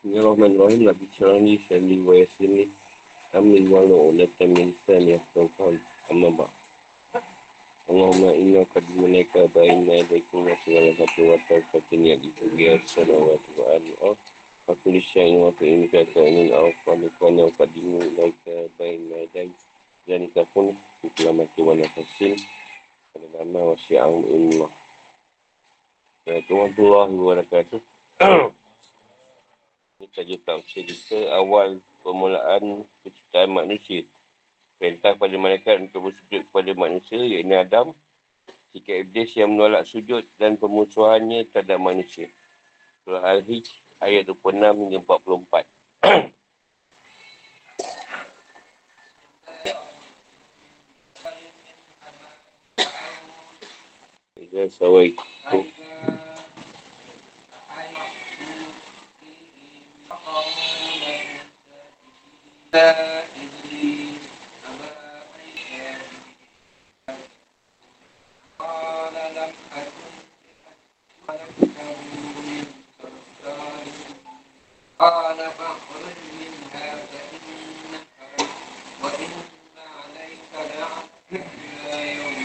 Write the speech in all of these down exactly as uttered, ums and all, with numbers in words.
Bismillahirrahmanirrahim. La bicarani syamil wa yasini amil walau latam yanisan yastawfahal amma ba'd. Allahumma inna qadimunaka ba'inna yadaikum nasya'ala satu wa ta'afatini yadiku biar salawatu wa alu'ah fakulis sya'in wa ta'imika ta'anin a'afalukwana wa qadimunaka ba'inna yadaikum janika pun kukulamati wa nafasin al-lama wa syi'am ilmullah. Assalamualaikum warahmatullahi wabarakatuh. Ini saja tafsir kita awal permulaan penciptaan manusia. Perintah pada malaikat untuk bersujud kepada manusia, iaitu Adam, sikap Iblis yang menolak sujud dan permusuhannya terhadap manusia. Surah Al-Hijj ayat dua puluh enam hingga empat puluh empat. Iza sawai La idri aba ayya qala lam akun wa lam akun qala fakhruj min hadha innaka wa inna alayka la'anaka ila yawm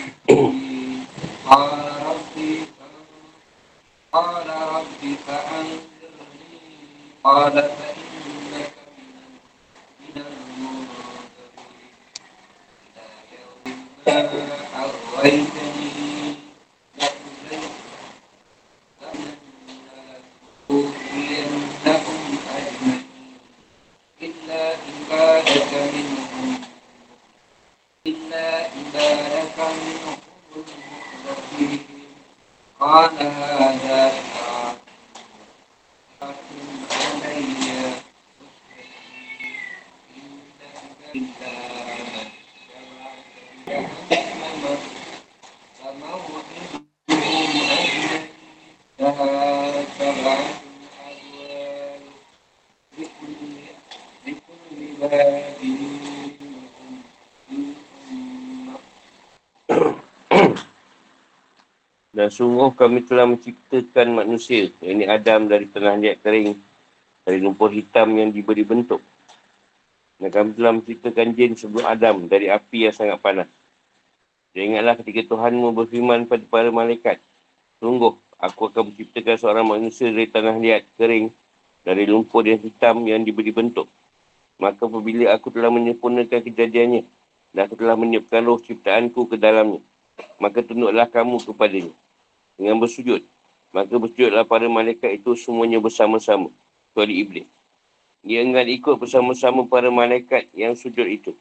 qala rabbi qala rabbi fa'anzirni qala Dan sungguh kami telah menciptakan manusia, iaitu Adam, dari tanah liat kering, dari lumpur hitam yang diberi bentuk. Dan kami telah menciptakan jin sebelum Adam, dari api yang sangat panas. Dan ingatlah ketika Tuhanmu berfirman pada para malaikat, sungguh aku akan menciptakan seorang manusia dari tanah liat kering, dari lumpur yang hitam yang diberi bentuk. Maka apabila aku telah menyempurnakan kejadiannya, dan aku telah meniupkan roh ciptaanku ke dalamnya, maka tunduklah kamu kepadanya dengan bersujud. Maka bersujudlah para malaikat itu semuanya bersama-sama, kecuali Iblis. Dia enggan ikut bersama-sama para malaikat yang sujud itu.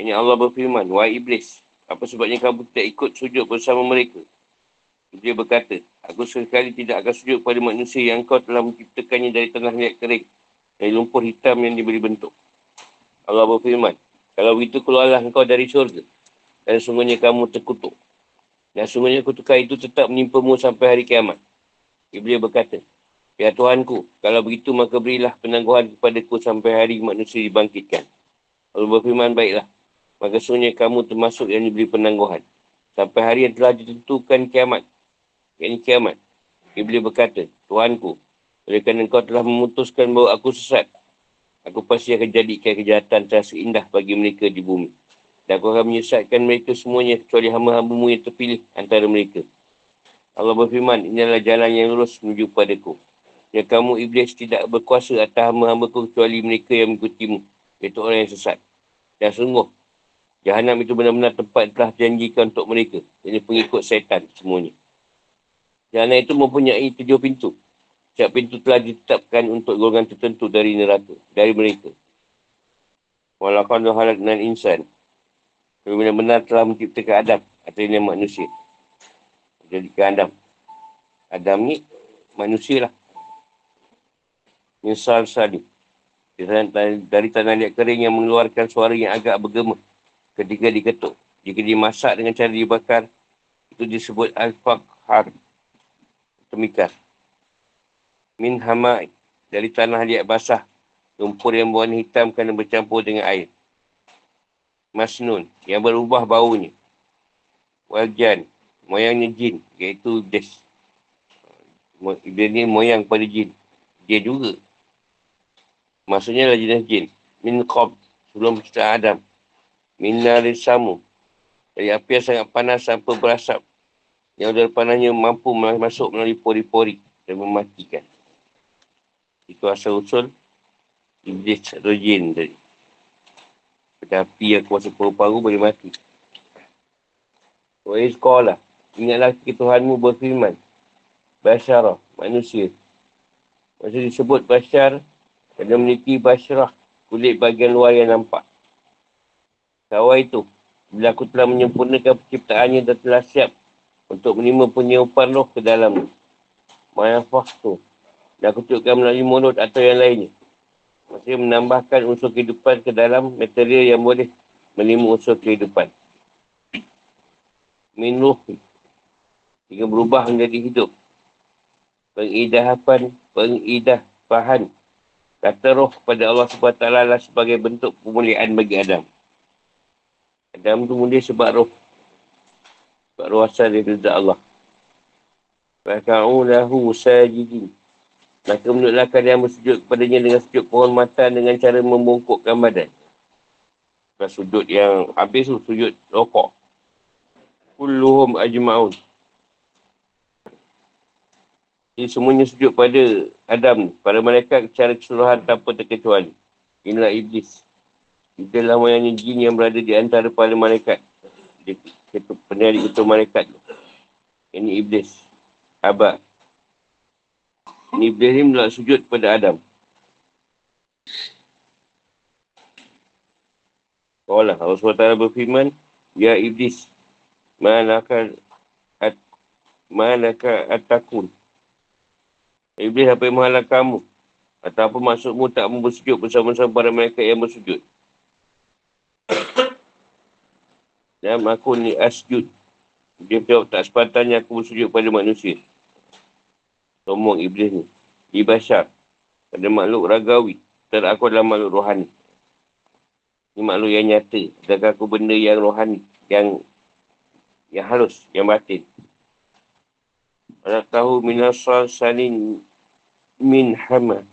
Ini Allah berfirman, wahai Iblis, apa sebabnya kamu tidak ikut sujud bersama mereka? Dia berkata, aku sekali tidak akan sujud pada manusia yang kau telah menciptakannya dari tanah liat kering, dari lumpur hitam yang diberi bentuk. Allah berfirman, kalau begitu keluarlah engkau dari syurga, dan sungguhnya kamu terkutuk. Dan sungguhnya kutukan itu tetap menimpamu sampai hari kiamat. Iblis berkata, ya Tuhanku, kalau begitu maka berilah penangguhan kepadaku sampai hari manusia dibangkitkan. Allah berfirman, baiklah, maka sungguhnya kamu termasuk yang diberi penangguhan sampai hari yang telah ditentukan kiamat, iaitu kiamat. Iblis berkata, Tuhanku, oleh kerana engkau telah memutuskan bahawa aku sesat, aku pasti akan jadikan kejahatan terasa indah bagi mereka di bumi. Dan aku akan menyesatkan mereka semuanya, kecuali hamba-hambamu yang terpilih antara mereka. Allah berfirman, inilah jalan yang lurus menuju padaku. Ya kamu Iblis tidak berkuasa atas hamba-hambaku kecuali mereka yang mengikutimu, iaitu orang yang sesat. Dan sungguh, Jahanam itu benar-benar tempat telah janjikan untuk mereka, iaitu pengikut syaitan semuanya. Jahanam itu mempunyai tujuh pintu. Setiap pintu telah ditetapkan untuk golongan tertentu dari neraka, dari mereka. Walaqad khalaqnal insan. Kami benar-benar telah menciptakan Adam, artinya manusia. Jadikan Adam. Adam ni manusia lah. Misal sadi. Dari tanah liat kering yang mengeluarkan suara yang agak bergema ketika diketuk. Jika dimasak dengan cara dibakar, itu disebut al-fakhar. Temikar. Min hamai. Dari tanah liat basah. Lumpur yang berwarna hitam kerana bercampur dengan air. Masnun, yang berubah baunya. Waljan, moyangnya jin, iaitu Iblis. Iblis ni moyang pada jin. Dia juga Maksudnya lah jenis jin. Min qab, sebelum kita Adam. Min nari samu, dari api yang sangat panas sampai berasap, yang udara panasnya mampu masuk melalui pori-pori dan mematikan. Itu asal-usul iblis atau jin tadi. Pada api yang kuasa paru-paru boleh mati. Wa izqala, ingatlah Tuhanmu berfirman, basyarah, manusia. Maksudnya disebut basyar kerana memiliki basyarah, kulit bahagian luar yang nampak. Kawai itu, bila aku telah menyempurnakan penciptaannya dan telah siap untuk menerima peniupan roh ke dalamnya. Mayafah tu, dan aku tiupkan melalui mulut atau yang lainnya. Maksudnya menambahkan unsur kehidupan ke dalam material yang boleh menerima unsur kehidupan. Min ruhi, hingga berubah menjadi hidup. Pengidahan, pengidah, pahan. Kata roh kepada Allah subhanahu wa taala lah sebagai bentuk pemuliaan bagi Adam. Adam tu mulia sebab roh. Sebab roh asal dari rida Allah. Faka'u lahu sajidin. Maka menurutlah kalian bersujud kepadanya dengan sujud penghormatan dengan cara membungkukkan badan. Bukan sujud yang habis tu, sujud rokok. Kulluhum ajma'un. Ini semuanya sujud pada Adam, pada mereka secara keseluruhan tanpa terkecuali. Inilah iblis. Kita lah moyangnya jin yang berada di antara para malaikat. Pendiri ketua malaikat tu. Ini iblis. Abad. Ini iblis ni mula sujud pada Adam. Allah subhanahu wa taala berfirman, ya iblis, malaka at, malaka atakun. Iblis, apa yang menghalang kamu? Atau apa maksudmu tak bersujud bersama-sama para malaikat yang bersujud? Dan aku ni asjud. Dia berjawab, tak sepatutnya aku bersujud pada manusia. Sombong iblis ni. Ibashar, pada makhluk ragawi. Sementara aku adalah makhluk rohani. Ini makhluk yang nyata. Sedangkan aku benda yang rohani. Yang yang halus, yang batin. Alaqtahu minasal salin min hama.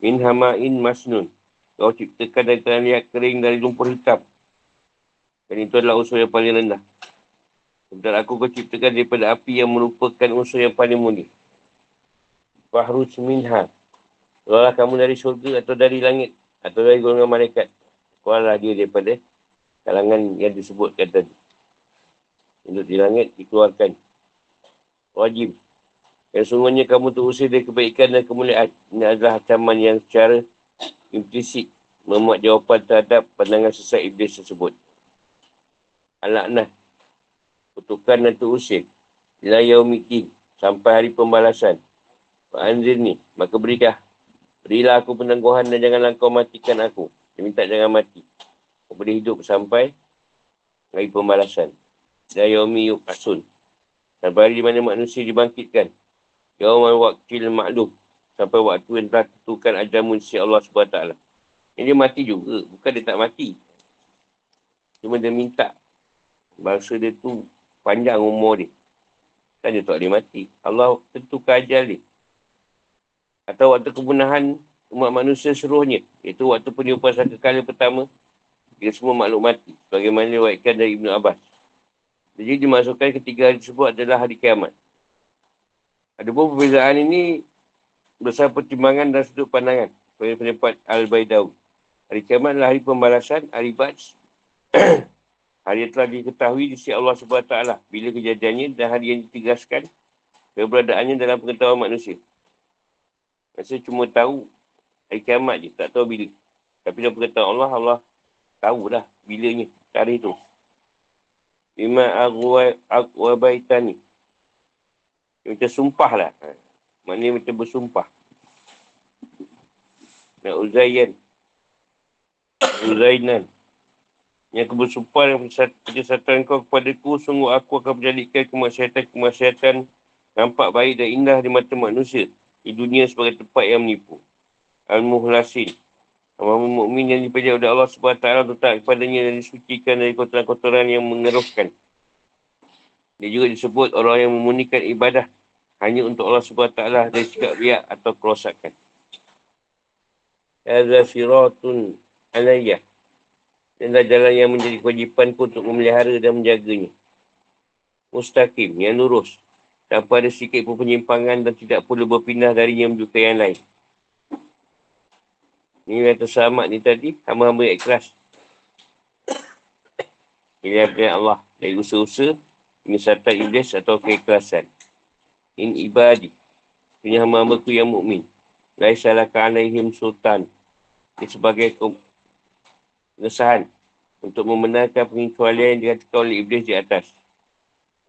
Min hama'in masnun. Kau ciptakan dari tanah liat kering dari lumpur hitam. Dan itu adalah unsur yang paling rendah. Sementara aku kau ciptakan daripada api yang merupakan unsur yang paling mulia. Fahruj minha. Keluarlah kamu dari syurga atau dari langit. Atau dari golongan malaikat. Keluarlah dia daripada kalangan yang disebutkan tadi. Untuk di langit dikeluarkan. Wajib. Yang sungguhnya kamu terusir dari kebaikan dan kemuliaan. Ini adalah ancaman yang secara implisit memuat jawapan terhadap pandangan sesat iblis tersebut. Al-La'nah. Kutukan dan terusir. Ila yaumidin. Sampai hari pembalasan. Fa'anzir ni. Maka berilah. Berilah aku penangguhan dan janganlah kau matikan aku. Dia minta jangan mati. Kau boleh hidup sampai hari pembalasan. Ila yaumi yub'atsun. Sampai hari di mana manusia dibangkitkan. Yaumal waqtil ma'lum. Sampai waktu yang telah tentukan ajalmu si Allah subhanahu wa taala. Ini dia mati juga. Bukan dia tak mati. Cuma dia minta. Bangsa dia tu panjang umur dia. Dan dia tak boleh mati. Allah tentukan ajal dia. Atau waktu kepunahan umat manusia seluruhnya. Iaitu waktu peniupan sangkakala pertama. Dia semua makhluk mati. Sebagaimana diriwayatkan dari Ibn Abbas. Jadi dimasukkan ketiga hari tersebut adalah hari kiamat. Adapun perbezaan ini berdasar pertimbangan dan sudut pandangan. Pendapat Al-Baidawi. Hari kiamat adalah hari pembalasan, hari Badz. Hari yang telah diketahui di sisi Allah subhanahu wa taala bila kejadiannya dan hari yang ditegaskan keberadaannya dalam pengetahuan manusia. Maksudnya cuma tahu hari kiamat je, tak tahu bila. Tapi dalam pengetahuan Allah, Allah tahulah bilanya hari itu. Bima agwabaitani. Macam sumpah lah. Ha. Maknanya macam bersumpah. Dan Uzayyan. Uzaynan. Yang aku bersumpah dengan kesatuan kau kepadaku, sungguh aku akan menjadikan kemaksiatan-kemaksiatan nampak baik dan indah di mata manusia. Di dunia sebagai tempat yang menipu. Al-Muhlasin. Orang mukmin yang dipajak oleh Allah subhanahu wa taala tetap kepadanya dan disucikan dari kotoran-kotoran yang mengeruhkan. Dia juga disebut orang yang memunikan ibadah hanya untuk Allah subhanahu wa taala dari sikap riak atau kerosakan. Hadza siratun alayya. Dan jalan yang menjadi kewajipanku untuk memelihara dan menjaganya. Mustaqim, yang lurus. Tanpa ada sedikit pun penyimpangan dan tidak perlu berpindah darinya menuju yang lain. Ini yang tersamak ni tadi, hamba-hamba ikhlas. Ini pilihan Allah. Dari usaha-usaha, penyesatan iblis atau keikhlasan. In ibadi. Punya hamba-hamba ku yang mukmin. Laisalaka alaihim sultan. Ini sebagai kesahan untuk membenarkan pengecualian yang dikatakan oleh iblis di atas.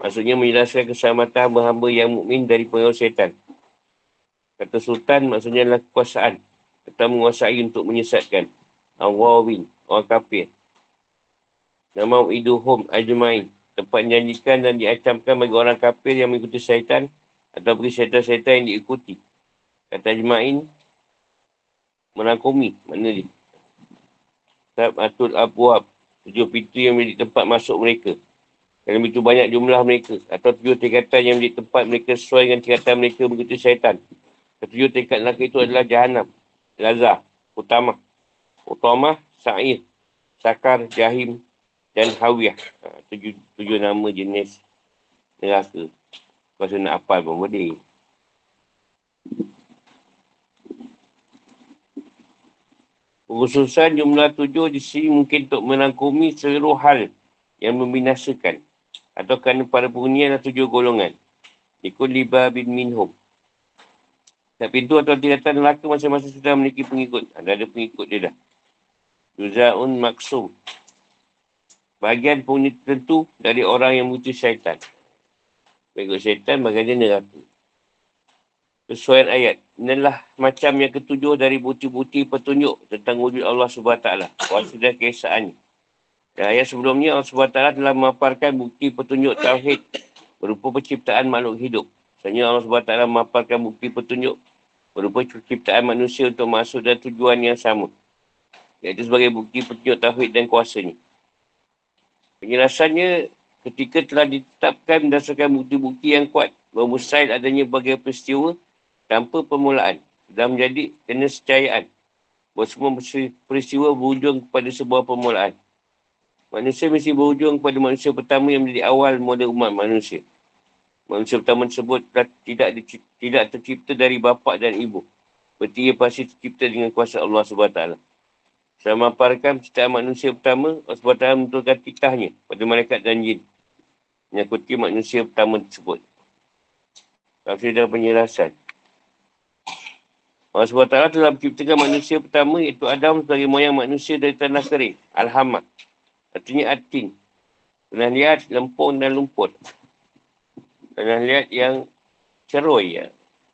Maksudnya menjelaskan keselamatan hamba-hamba yang mukmin dari pengaruh syaitan. Kata sultan maksudnya adalah kekuasaan. Kata menguasai untuk menyesatkan. Al-Wawin, orang kafir. Nama iduhum ajmain. Tempat menjanjikan dan diacamkan bagi orang kafir yang mengikuti syaitan atau bagi syaitan-syaitan yang diikuti. Kata ajmain, merangkumi. Mana dia? Atul Abwab. Tujuh pintu yang menjadi tempat masuk mereka. Dalam itu banyak jumlah mereka. Atau tujuh tingkatan yang menjadi tempat mereka sesuai dengan tingkatan mereka mengikuti syaitan. Ketujuh tingkat neraka itu adalah Jahannam, Lazar, Utama, Utama, Sa'ir, Sakar, Jahim dan Hawiyah. Ha, tujuh, tujuh nama jenis neraka. Kau rasa nak hafal pun boleh. Khususan jumlah tujuh di sini mungkin untuk merangkumi seluruh hal yang membinasakan. Atau kerana para penghuni adalah tujuh golongan. Ikut liba bin minhum. Setiap pintu atau tingkatan neraka masing-masing sudah memiliki pengikut. Ada ada pengikut dia dah. Juza'un maksum. Bahagian penghuni tertentu dari orang yang mengikuti syaitan. Mengikut syaitan bahagian neraka. Kesesuaian ayat. Inilah macam yang ketujuh dari bukti-bukti petunjuk tentang wujud Allah subhanahu wa taala. Wasudah keesaannya. Dan ayat sebelumnya, Allah subhanahu wa taala telah memaparkan bukti petunjuk tauhid berupa penciptaan makhluk hidup. Sebenarnya Allah subhanahu wa taala memaparkan bukti petunjuk berupa penciptaan manusia untuk maksud dan tujuan yang sama. Iaitu sebagai bukti petunjuk tauhid dan kuasanya. Penjelasannya, ketika telah ditetapkan berdasarkan bukti-bukti yang kuat, bermustahil adanya berbagai peristiwa tanpa permulaan dan menjadi keniscayaan. Bahawa semua peristiwa berujung kepada sebuah permulaan. Manusia mesti berujung kepada manusia pertama yang menjadi awal mula umat manusia. Manusia pertama tersebut tidak dicipta, tidak tercipta dari bapa dan ibu. Berarti ia pasti tercipta dengan kuasa Allah subhanahu wa taala. Selama memaparkan penciptaan manusia pertama, Allah subhanahu wa taala menentukan titahnya pada malaikat dan jin. Menyakuti manusia pertama tersebut. Tafsir dan penjelasan. Allah subhanahu wa taala telah menciptakan manusia pertama iaitu Adam sebagai moyang manusia dari tanah kering. Al-Hamad. Artinya atin. Pernah lihat lempung dan lumpur. Pernah lihat yang ceroi. Ya.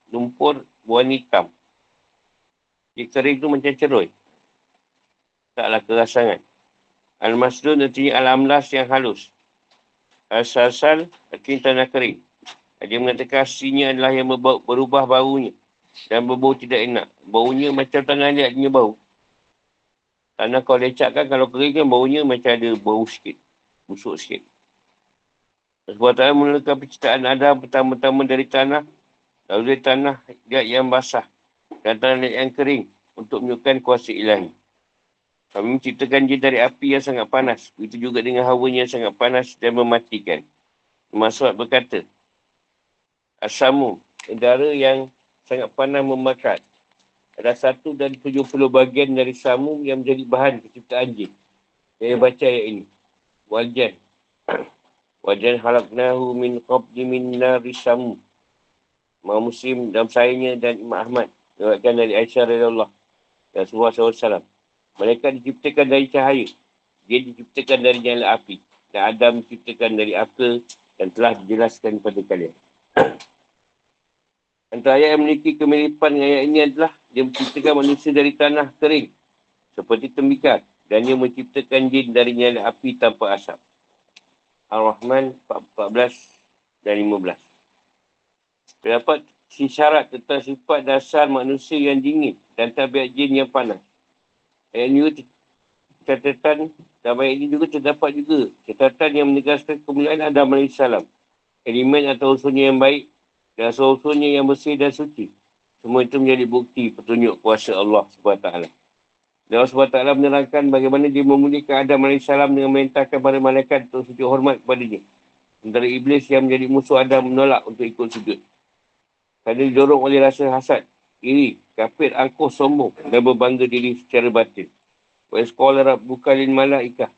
Lumpur buan hitam. Dia kering tu macam ceroi. Taklah kerasangan. Al-Masdun artinya al-amlas yang halus. Al-Sasal artinya tanah kering. Dia mengatakan aslinya adalah yang berbau, berubah baunya. Dan berbau tidak enak. Baunya macam tangan dia artinya bau. Tanah kau lecakkan, kalau kering kan baunya macam ada bau sikit. Busuk sikit. Sebab tanah mulakan penciptaan Adam pertama-tama dari tanah. Lalu dari tanah liat yang basah. Dan tanah liat yang kering. Untuk menunjukkan kuasa ilahi. Kami menciptakan dia dari api yang sangat panas. Begitu juga dengan hawanya yang sangat panas dan mematikan. Maksud berkata. Asamu. Udara yang sangat panas membakar. Ada satu dari tujuh puluh bahagian dari Samum yang menjadi bahan penciptaan jin. Saya baca ayat ini. Wajan. Wajan halaknahu min qabdi min nari Samum. Imam Muslim dalam sahihnya dan Imam Ahmad. Diriwayatkan dari Aisyah radhiyallahu anha. Dan Rasulullah sallallahu alaihi wasallam. Mereka diciptakan dari cahaya. Dia diciptakan dari nyala api. Dan Adam diciptakan dari api dan telah dijelaskan kepada kalian. Antara ayat yang memiliki kemiripan dengan ayat ini adalah dia menciptakan manusia dari tanah kering seperti tembikar dan dia menciptakan jin dari nyala api tanpa asap. Ar-Rahman empat belas dan lima belas. Terdapat syarat tentang sifat dasar manusia yang dingin dan tabiat jin yang panas. Ayat ini juga catatan dan ayat ini juga terdapat juga catatan yang menegaskan kemuliaan Adam alaihissalam. Elemen atau unsurnya yang baik dan unsurnya yang bersih dan suci. Semua itu menjadi bukti petunjuk kuasa Allah subhanahu wa taala. Dan Allah subhanahu wa taala menerangkan bagaimana dia memuliakan Adam alaihi salam dengan memerintahkan para malaikat untuk sujud hormat kepadanya. Sementara Iblis yang menjadi musuh Adam menolak untuk ikut sujud. Kerana didorong oleh rasa hasad, iri, kafir, angkuh, sombong dan berbangga diri secara batin. Wa yasqala rabbuka lil malaikah.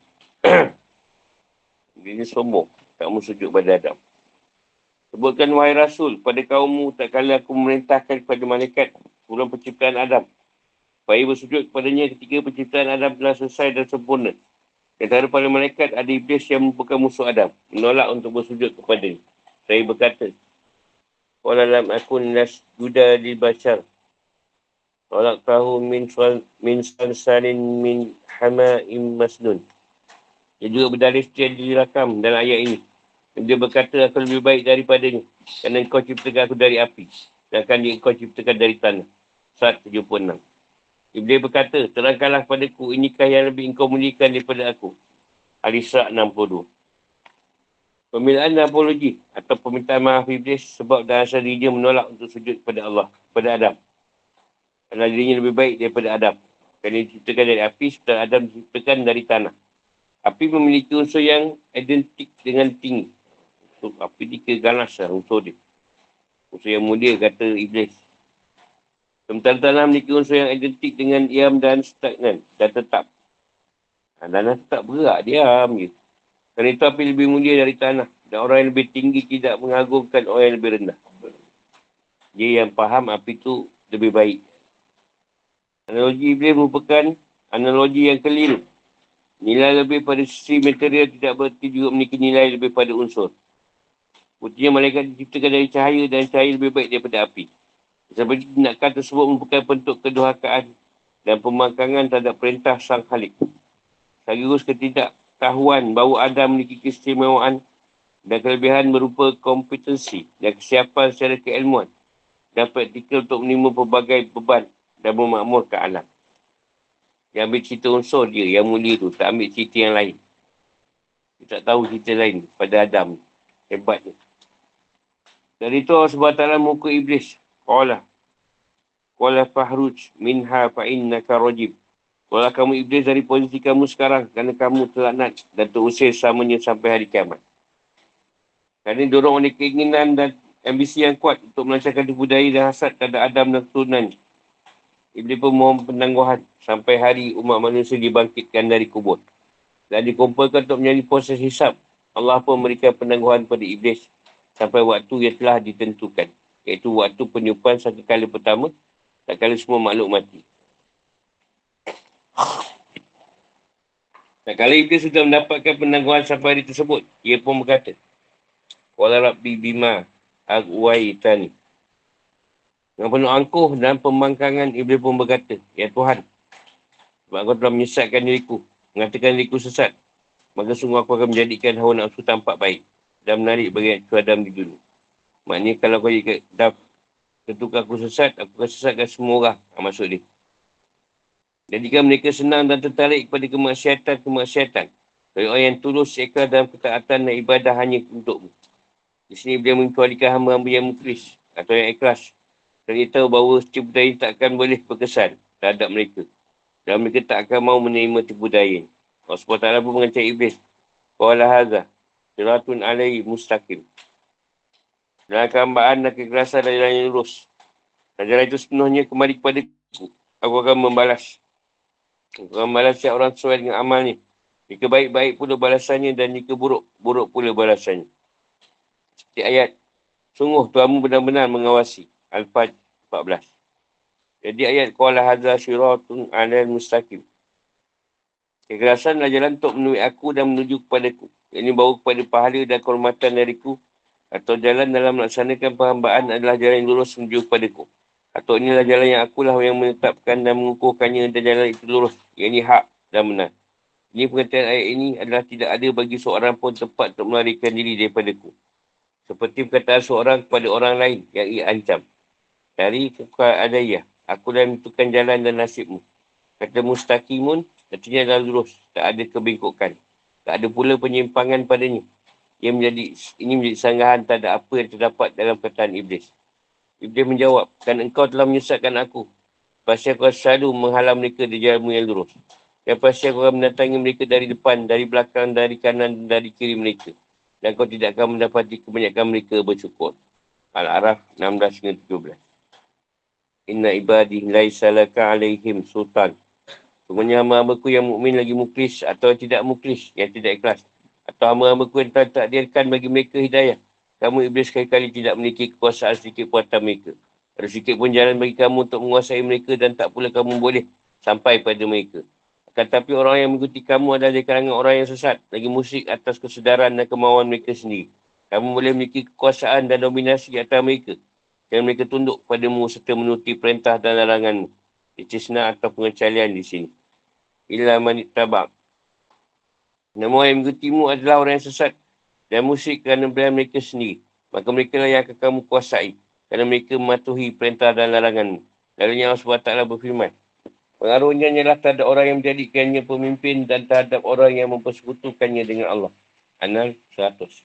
Dia sombong, tak mau sujud pada Adam. Sebutkan wahai Rasul, pada kaummu tak kala aku memerintahkan kepada malaikat sebelum penciptaan Adam. Supaya bersujud kepadanya ketika penciptaan Adam telah selesai dan sempurna. Di antara para malaikat ada Iblis yang merupakan musuh Adam, menolak untuk bersujud kepadanya. Saya berkata, Wala lam akun nasjuda lil bashar. Walak tahu min sansalin min hama'im masnun. Dia juga berdalih setia dirakam dalam ayat ini. Dia berkata, aku lebih baik daripadanya, kerana engkau ciptakan aku dari api, sedangkan dia engkau ciptakan dari tanah. Surat tujuh puluh enam. Iblis berkata, terangkanlah padaku, inikah yang lebih engkau muliakan daripada aku. Al-Isra' enam puluh dua. Pemilaan apologi atau permintaan maaf Iblis sebab dalam asal dirinya menolak untuk sujud kepada Allah, kepada Adam. Kerana dirinya lebih baik daripada Adam. Kerana diciptakan dari api, setelah Adam diciptakan dari tanah. Api memiliki unsur yang identik dengan tinggi. Api tiga ganas lah unsur dia. Unsur yang mulia kata Iblis. Sementara tanah memiliki unsur yang identik dengan iam dan stagnan. Dan tetap. Tanah tetap bergerak, diam je. Kerana itu api lebih mulia dari tanah. Dan orang yang lebih tinggi tidak mengagumkan orang yang lebih rendah. Dia yang faham api itu lebih baik. Analogi Iblis merupakan analogi yang keliru. Nilai lebih pada sisi material tidak berarti juga memiliki nilai lebih pada unsur. Buktinya malaikat diciptakan dari cahaya dan cahaya lebih baik daripada api. Seperti tindakan tersebut merupakan bentuk kedurhakaan dan pembangkangan terhadap perintah sang Khalik. Sekaligus ketidaktahuan bahawa Adam memiliki keistimewaan dan kelebihan berupa kompetensi dan kesiapan secara keilmuan dan praktikal untuk menerima pelbagai beban dan memakmurkan alam. Dia ambil cerita unsur dia yang mulia tu. Tak ambil cerita yang lain. Dia tak tahu cerita lain pada Adam. Hebatnya. Dari itu Allah subhanahu wa taala muka Iblis. Qala. Qala fahruj minha fa'innaka rajim. Qala kamu Iblis dari posisi kamu sekarang. Kerana kamu terlaknat dan terusir samanya sampai hari kiamat. Kerana dorong oleh keinginan dan ambisi yang kuat untuk melancarkan tipu daya dan hasad terhadap Adam dan keturunannya. Iblis pun mohon penangguhan sampai hari umat manusia dibangkitkan dari kubur. Dan dikumpulkan untuk menjadi proses hisab. Allah pun memberikan penangguhan pada Iblis sampai waktu yang telah ditentukan. Iaitu waktu peniupan satu kali pertama, tak kala semua makhluk mati. Dan kala Iblis sudah mendapatkan penangguhan sampai hari tersebut, ia pun berkata, Wala Rabbi bima agwaitani. Dengan penuh angkuh dan pembangkangan, Iblis pun berkata, Ya Tuhan, sebab kau telah menyesatkan diriku, mengatakan diriku sesat, maka sungguh aku akan menjadikan hawa nafsu tampak baik dan menarik bagi aku Adam di dunia. Maknanya kalau kau dah tentukan aku sesat, aku akan sesatkan semua orang, maksud dia. Jadikan mereka senang dan tertarik kepada kemaksiatan-kemaksiatan. Dari orang yang tulus, ikhlas dalam ketaatan dan ibadah hanya untukmu. Di sini Iblis mengecualikan hamba-hamba yang muklis atau yang ikhlas. Dan dia tahu bahawa tipu daya tak akan boleh berkesan terhadap mereka. Dan mereka tak akan mahu menerima tipu daya. Allah subhanahu wa taala pun mengancam Iblis. Qala hadza siratun alaihi mustaqim. Dalam kehambaan dan kekerasan dan jalan yang lurus. Dan jalan itu sepenuhnya kembali kepada aku. Aku akan membalas. Aku akan membalas setiap orang sesuai dengan amalnya. Jika baik-baik pula balasannya dan jika buruk, buruk pula balasannya. Seperti ayat. Sungguh Tuhanmu benar-benar mengawasi. Al-Fajr empat belas. Jadi ayat Qala hadza siratun alal mustaqim. Kekerasan adalah jalan untuk menuju aku dan menuju kepadaku. Ini bawa kepada pahala dan kehormatan dariku. Atau jalan dalam melaksanakan perhambaan adalah jalan yang lurus menuju kepadaku. Atau inilah jalan yang akulah yang menetapkan dan mengukuhkannya dan jalan itu lurus. Iaitu hak dan benar. Ini pengertian ayat ini adalah tidak ada bagi seorang pun tempat untuk melarikan diri daripadaku. Seperti perkataan seorang kepada orang lain yang ia ancam. Dari kekal adayah, aku dah menentukan jalan dan nasibmu. Kata mustaqimun, artinya adalah lurus, tak ada kebengkokan. Tak ada pula penyimpangan padanya. Ia menjadi, ini menjadi sanggahan tak ada apa yang terdapat dalam perkataan Iblis. Iblis menjawab, dan engkau telah menyesatkan aku. Pasti aku selalu menghalang mereka di jalan yang lurus. Dan pasti aku akan mendatangi mereka dari depan, dari belakang, dari kanan, dari kiri mereka. Dan kau tidak akan mendapati kebanyakan mereka bersyukur. Al-Araf enam belas hingga tujuh belas. Inna ibadih laisalaka alaihim sultan. Semuanya hamba-hambaku yang mukmin lagi muklis atau tidak muklis, yang tidak ikhlas. Atau hamba-hambaku yang tak takdirkan bagi mereka hidayah. Kamu iblis sekali-kali tidak memiliki kekuasaan sedikit puatan mereka. Ada sedikit pun jalan bagi kamu untuk menguasai mereka dan tak pula kamu boleh sampai pada mereka. Tetapi orang yang mengikuti kamu adalah dari kalangan orang yang sesat, lagi musyrik atas kesedaran dan kemauan mereka sendiri. Kamu boleh memiliki kekuasaan dan dominasi atas mereka. Dan mereka tunduk padamu serta menuruti perintah dan laranganmu. Istisna atau pengecualian di sini. Illa manit tabak. Nama yang mengikutimu adalah orang yang sesat dan musyrik kerana beliau mereka sendiri. Maka mereka lah yang akan kamu kuasai. Kerana mereka mematuhi perintah dan laranganmu. Lalunya Allah subhanahu wa taala berfirman. Pengaruhnya ialah terhadap orang yang menjadikannya pemimpin dan terhadap orang yang mempersekutukannya dengan Allah. An-Nahl seratus.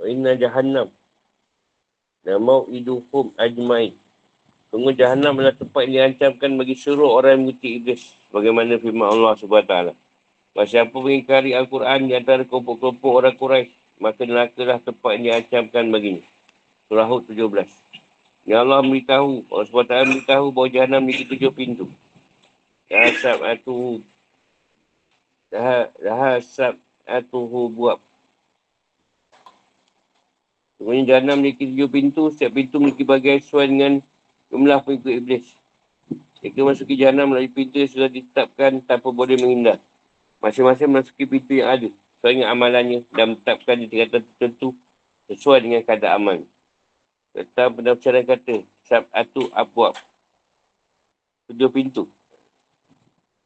Wa inna jahannam. Dan mau'iduhum ajmain. Sungguh Jahannam adalah tempat yang diancamkan bagi seluruh orang yang mengikuti iblis. Bagaimana firman Allah subhanahu wa taala. Siapa mengingkari Al-Quran di antara kelompok-kelompok orang Quraisy, maka nerakalah tempat yang diancamkan baginya. Surah Hud tujuh belas. Ya Allah memberitahu, Allah subhanahu wa taala memberitahu bahawa Jahannam memiliki tujuh pintu. Rahasab'atuhu. Rahasab'atuhu buab. Sungguhnya Jahannam memiliki tujuh pintu. Setiap pintu memiliki bagian sesuai dengan jumlah pengikut iblis. Mereka masuki Jahannam melalui pintu yang sudah ditetapkan tanpa boleh menghindar. Masing-masing masuki pintu yang ada sesuai dengan amalannya dan menetapkan di tingkatan tertentu sesuai dengan kadar amal. Serta pendaftaran kata Sab'atu abwab. Tujuh pintu.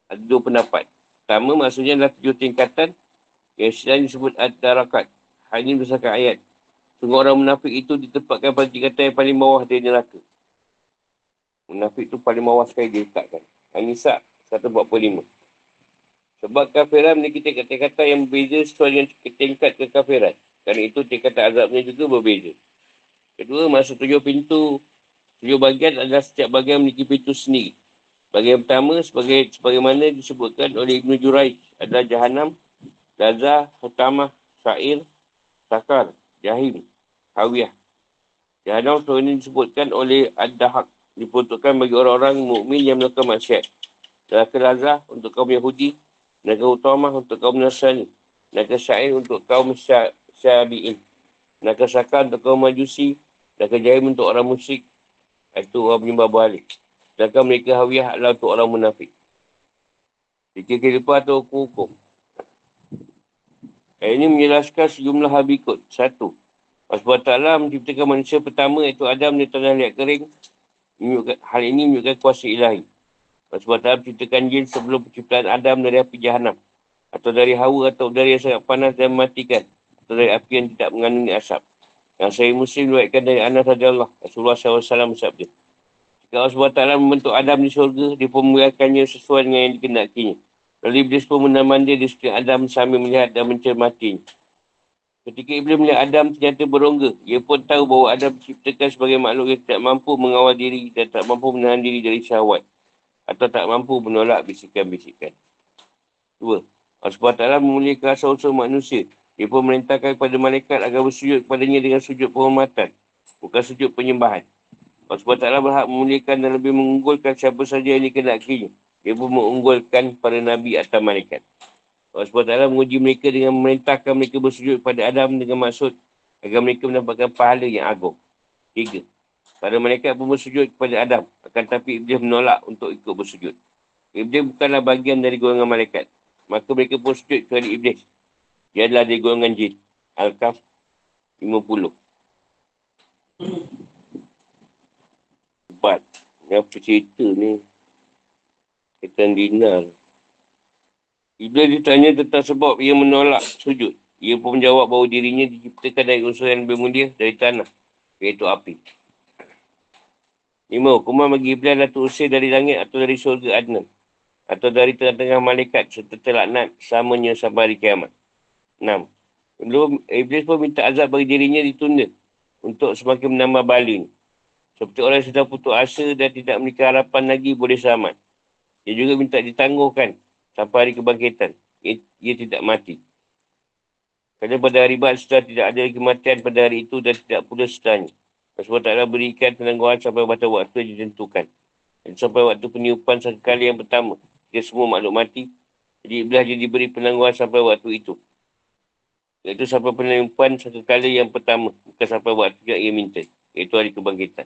Ada dua pendapat. Pertama maksudnya adalah tujuh tingkatan yang selain disebut ad-darakat. Hal ini berdasarkan ayat. Sungguh orang munafik itu ditempatkan pada tingkatan yang paling bawah dari neraka. Munafik tu paling bawah sekali dia letakkan. An-Nisa seratus empat puluh lima. Sebab kafiran memiliki tingkat-tingkatan yang berbeza sesuai dengan tingkat kekafiran. Kerana itu tingkatan azabnya juga berbeza. Kedua, masuk tujuh pintu, tujuh bahagian adalah setiap bahagian memiliki pintu sendiri. Bahagian pertama sebagai sebagaimana disebutkan oleh Ibn Jurayj adalah Jahannam, Lazah, Hutamah, Sa'ir, Sakar, Jahim, Hawiyah. Jahannam seluruh ini disebutkan oleh Ad-Dahak. Diperuntukkan bagi orang-orang mukmin yang melakukan maksiat. Neraka Lazah untuk kaum Yahudi, neraka Hutamah untuk kaum Nasrani, neraka Sa'ir untuk kaum Syabi'in, neraka Sakar untuk kaum Majusi, neraka Jahim untuk orang musyrik, itu orang penyembah berhala. Sedangkan mereka Hawiyah adalah untuk orang munafik. Jika kehidupan atau hukum-hukum. Ayat ini menjelaskan sejumlah hal berikut. Satu, Allah Ta'ala menciptakan manusia pertama iaitu Adam di tanah liat kering. Hal ini menunjukkan kuasa ilahi. Sebab Allah menciptakan jin sebelum penciptaan Adam dari api Jahannam. Atau dari hawa atau dari yang sangat panas dan mematikan. Atau dari api yang tidak mengandungi asap. Yang Sahih Muslim riwayatkan dari Anas radhiyallahu anhu. Rasulullah sallallahu alaihi wasallam bersabda. Jika Allah subhanahu wa taala membentuk Adam di syurga, dia pun memuliakannya sesuai dengan yang dikehendakinya. Lalu Iblis pun menaman dia di sekeliling Adam sambil melihat dan mencermatinya. Ketika Iblis melihat Adam ternyata berongga, ia pun tahu bahawa Adam diciptakan sebagai makhluk yang tidak mampu mengawal diri dan tak mampu menahan diri dari syahwat atau tak mampu menolak bisikan-bisikan. Dua, Allah subhanahu wa taala memuliakan asal-usul manusia. Ia pun merintahkan kepada malaikat agar bersujud kepadanya dengan sujud penghormatan, bukan sujud penyembahan. Allah subhanahu wa taala berhak memuliakan dan lebih mengunggulkan siapa saja yang dikehendakinya. Ia pun mengunggulkan para nabi atau malaikat. Allah subhanahu wa taala menguji mereka dengan memerintahkan mereka bersujud kepada Adam dengan maksud agar mereka mendapatkan pahala yang agung. Tiga, para malaikat pun bersujud kepada Adam. Akan tetapi Iblis menolak untuk ikut bersujud. Iblis bukanlah bahagian dari golongan malaikat. Maka mereka pun sujud kepada Iblis. Dia adalah dari golongan jin. Al-Kahf lima puluh. Sebab, ni apa cerita ni? Ketan dinar. Iblis ditanya tentang sebab ia menolak sujud. Ia pun menjawab bahawa dirinya diciptakan dari unsur yang lebih mulia dari tanah, iaitu api. Lima, hukuman bagi Iblis adalah terusir dari langit atau dari syurga Adnan. Atau dari tengah-tengah malaikat serta terlaknat samanya sampai hari kiamat. Enam, Iblis pun minta azab bagi dirinya ditunda untuk semakin menambah balin. Seperti orang yang sedang putus asa dan tidak memiliki harapan lagi boleh selamat. Dia juga minta ditangguhkan sampai hari kebangkitan. Ia, ia tidak mati. Kerana pada hari ba'ad setelah tidak ada kematian pada hari itu dan tidak pula setelahnya. Rasulullah Ta'ala berikan penangguhan sampai batas waktu yang ditentukan. Dan sampai waktu peniupan sekali yang pertama. Dia semua makhluk mati. Jadi Iblis dia diberi penangguhan sampai waktu itu. Iaitu sampai peniupan sekali yang pertama. Bukan sampai waktu yang ia minta. Iaitu hari kebangkitan.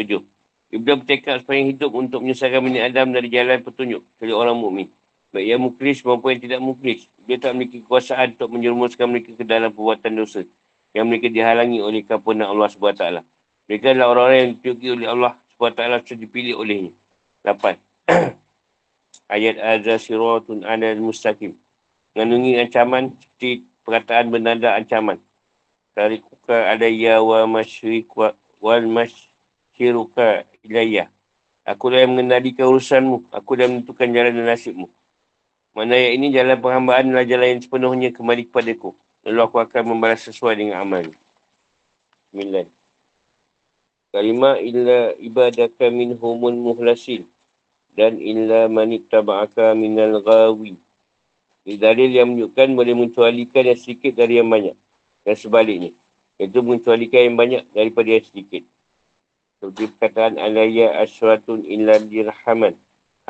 Tujuh. Iblis bertekad sepanjang hidup untuk menyesatkan bani Adam dari jalan petunjuk. Dari orang mukmin. Baik yang muklis maupun yang tidak muklis. Dia tak memiliki kekuasaan untuk menjerumuskan mereka ke dalam perbuatan dosa. Yang mereka dihalangi oleh keampunan Allah subhanahu wa taala. Mereka adalah orang-orang yang dicuki oleh Allah subhanahu wa taala serta dipilih olehnya. Lapan. Ayat Az-Zasiratun Anal Mustaqim. Mengandungi ancaman seperti perkataan bernada ancaman. Tarikuka adaya wa masyrik wa wal masyiruka ilayah. Akulah yang mengendalikan urusanmu. Akulah yang menentukan jalan dan nasibmu. Mana yang ini jalan penghambaan adalah jalan yang sepenuhnya kembali kepadaku. Lalu aku akan membalas sesuai dengan amal. Sembilan. Kalimah illa ibadaka min humun muhlasin. Dan illa manib taba'aka minal ghawi. Ini dalil yang menunjukkan boleh mencualikan yang sedikit dari yang banyak. Dan sebaliknya. Iaitu mencualikan yang banyak daripada yang sedikit. Seperti perkataan alaya asratun illa dirhaman.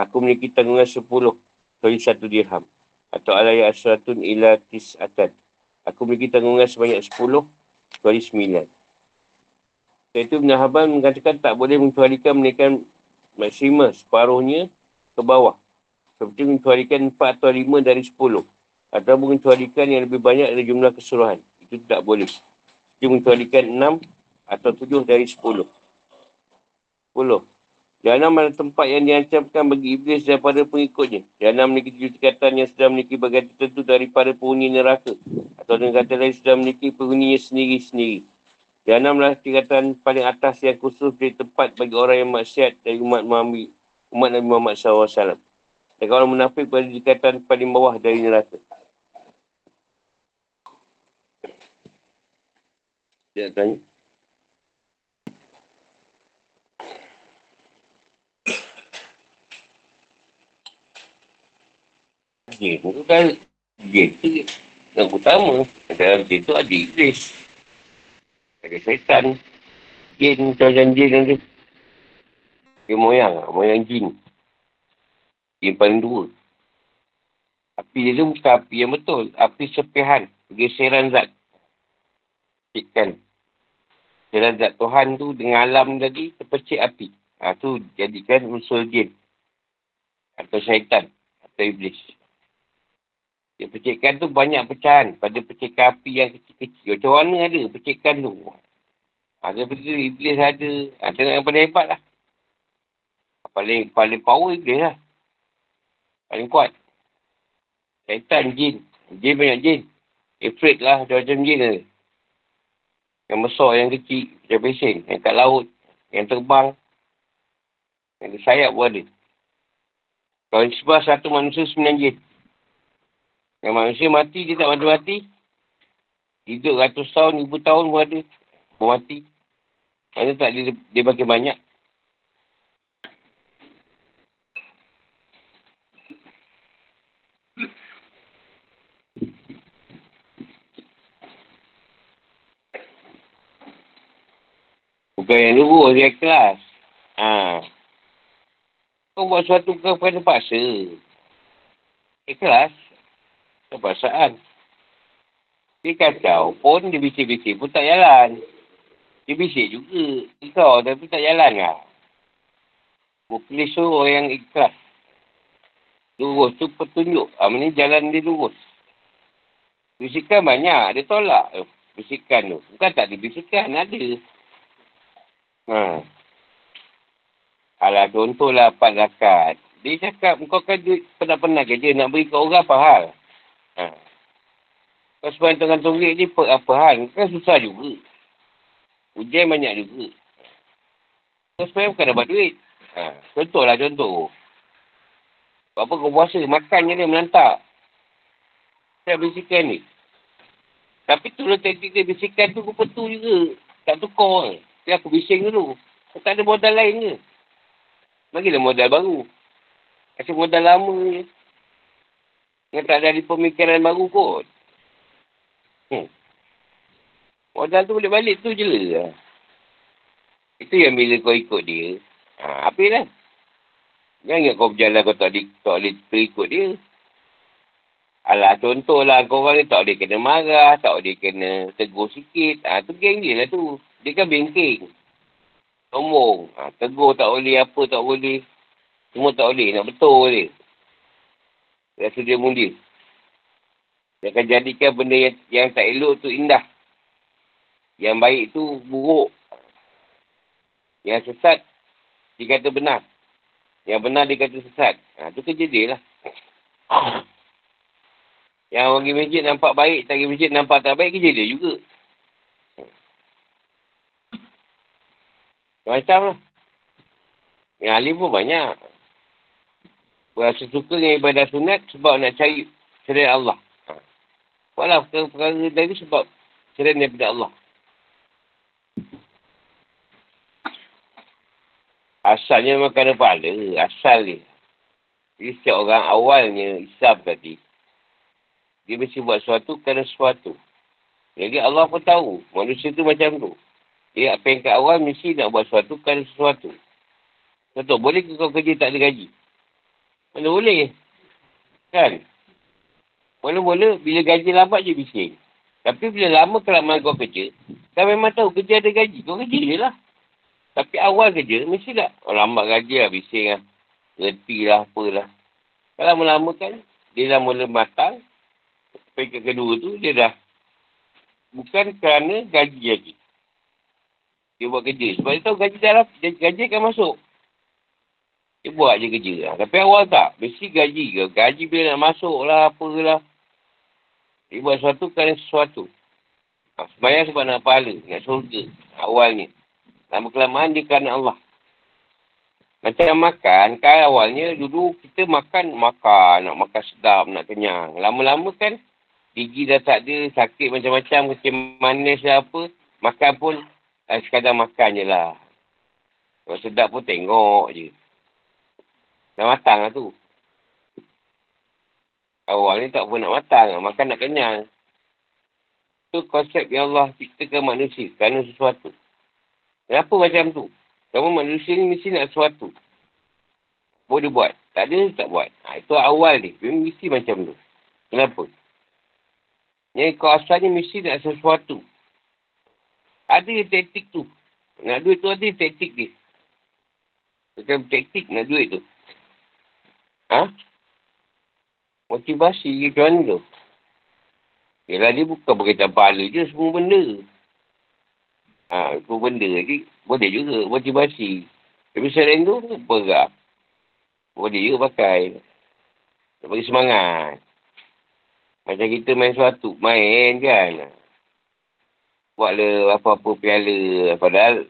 Aku memiliki tanggungan sepuluh. Kecuali satu dirham. Atau alaya asratun illa tis'atan. Aku memiliki tanggungan sebanyak sepuluh, kecuali sembilan. Setelah itu, Ibn Haban mengatakan tak boleh mencualikan menaikkan maksima separuhnya ke bawah. Seperti mencualikan empat atau lima dari sepuluh. Atau mencualikan yang lebih banyak dari jumlah keseluruhan. Itu tak boleh. Seperti mencualikan enam atau tujuh dari sepuluh. Sepuluh. Jahannam adalah tempat yang diancamkan bagi Iblis daripada pengikutnya. Jahannam memiliki tujuh tingkatan yang sudah memiliki bagian tertentu daripada penghuni neraka. Atau dengan kata lain sudah memiliki penghuninya sendiri-sendiri. Jahannam adalah tingkatan paling atas yang khusus dari tempat bagi orang yang maksiat dari umat Muhammad, umat Nabi Muhammad sallallahu alaihi wasallam. Dan orang munafik berada di tingkatan paling bawah dari neraka. Dia tanya. Dia tu kan, dia tu yang utama. Dalam dia tu ada Iblis. Ada syaitan. Jin, macam-macam jin ada. Dia moyang, moyang jin. Jin paling dua. Api dia tu bukan api yang betul. Api serpihan, pergeseran zat. Cikkan. Pergeseran zat Tuhan tu dengan alam tadi, terpecik api. Ha, tu jadikan unsur jin. Atau syaitan. Atau Iblis. Dia pecikkan tu banyak pecahan pada pecikkan api yang kecil-kecil. Macam warna ada pecikkan tu. Ada betul Iblis ada. Ada yang paling hebat lah. Paling, paling power Iblis lah. Paling kuat. Syaitan, jin. Jin banyak jin. Ifrit lah. Dia macam jin ada. Yang besar, yang kecil. Yang pesen. Yang kat laut. Yang terbang. Yang sayap pun ada. Kalau sebab satu manusia sembilan jin. Yang manusia mati, dia tak mati-mati. Hidup ratus tahun, ribu tahun pun ada. Mati. Maksudnya tak dia, dia makin banyak. Bukan yang lurus, dia kelas. Ha. Kau buat sesuatu kau bukan terpaksa. Dia kelas. Kebangsaan. Dia kacau pun, dia bisik-bisik pun tak jalan. Dia bisik juga. Kau tapi tak jalan lah. Muklis tu orang yang ikhlas. Lurus tu petunjuk. Ha, maksudnya jalan dia lurus. Bisikan banyak. Dia tolak. Eh, bisikan tu. Bukan tak dibisikan. Ada. Ha. Alah, contohlah empat zakat. Dia cakap, kau kan duit penat-penat kerja. Nak beri kat orang apa hal? Ha. Kau sebarang tangan tonggik ni per, apa hal? Kan susah juga. Ujian banyak juga. Kau sebarang bukan dapat duit. Ha. Contohlah contoh. Apa kau puasa? Makan je dia melantak. Saya bisikan ni. Tapi tu lah taktik dia bisikan tu aku petu juga. Tak tukar. Dia aku bising dulu. Kau tak ada modal lain ke? Bagilah modal baru. Kasih modal lama je. Yang tak ada di pemikiran baru kot. Hmm. Modal tu boleh balik tu je lah. Itu yang bila kau ikut dia. Ha, apa lah. Jangan ingat kau berjalan kau tak, di, tak boleh ikut dia. Alah, contohlah korang ni tak boleh kena marah, tak boleh kena tegur sikit. Ha, tu geng dia lah tu. Dia kan bengking. Sombong. Ha, tegur tak boleh, apa tak boleh. Semua tak boleh, nak betul dia. Rasa dia mulia. Dia akan jadikan benda yang, yang tak elok tu indah. Yang baik tu buruk. Yang sesat, dia kata benar. Yang benar, dia kata sesat. Ha, tu kerja dia lah. Yang pergi masjid nampak baik, tak pergi masjid nampak tak baik, kerja dia juga. Macam lah. Yang alim pun banyak. Berasa suka dengan ibadah sunat sebab nak cari syariat Allah. Ha. Walau perkara-perkara tadi sebab syariat daripada Allah. Asalnya memang kena pahala. Asal dia. Jadi setiap orang awalnya Islam tadi. Dia mesti buat sesuatu kerana sesuatu. Jadi Allah pun tahu. Manusia tu macam tu. Dia pengkat awal mesti nak buat sesuatu kerana sesuatu. Contoh, boleh ke kau kerja tak ada gaji? Mana boleh? Kan? Mula-mula, bila gaji lambat je bising. Tapi bila lama kelamaan kau kerja, kau memang tahu kerja ada gaji. Kau kerja je lah. Tapi awal kerja, mesti tak. Oh, lambat gaji lah, bising lah. Reti lah, apalah. Kalau lama-lama kan, dia dah mula matang. Pengkat kedua tu, dia dah. Bukan kerana gaji lagi. Dia buat kerja. Sebab dia tahu gaji dah gaji akan masuk. Dia buat je kerja lah. Tapi awal tak. Mesti gaji ke. Gaji bila nak masuk lah. Apalah. Dia buat sesuatu kerana sesuatu. Ha, sebanyak sebab nak pahala. Nak surga. Awalnya. Lama-kelamaan dia kerana Allah. Macam makan. Kan awalnya dulu kita makan. Makan. Nak makan sedap. Nak kenyang. Lama-lama kan. Gigi dah tak ada. Sakit macam-macam. Kencing manis lah apa. Makan pun. Eh, sekadar makan je lah. Kalau sedap pun tengok je. Dah matang lah tu. Awal ni tak pun nak matang. Makan nak kenyang. Tu konsep yang Allah ciptakan manusia. Kerana sesuatu. Kenapa macam tu? Kerana manusia ni mesti nak sesuatu. Boleh buat. Tak ada tak buat. Ha, itu awal dia. Memang mesti macam tu. Kenapa? Yang kau asalnya mesti nak sesuatu. Ada taktik tu. Nak duit tu ada taktik dia. Bukan taktik nak duit tu. Ha? Motivasi ke macam tu? Yelah dia bukan berkaitan pahala je semua benda. Ha, semua benda lagi. Boleh juga motivasi. Tapi selain tu, bergerak. Boleh juga pakai. Dia bagi semangat. Macam kita main suatu. Main kan. Buatlah apa-apa piala. Padahal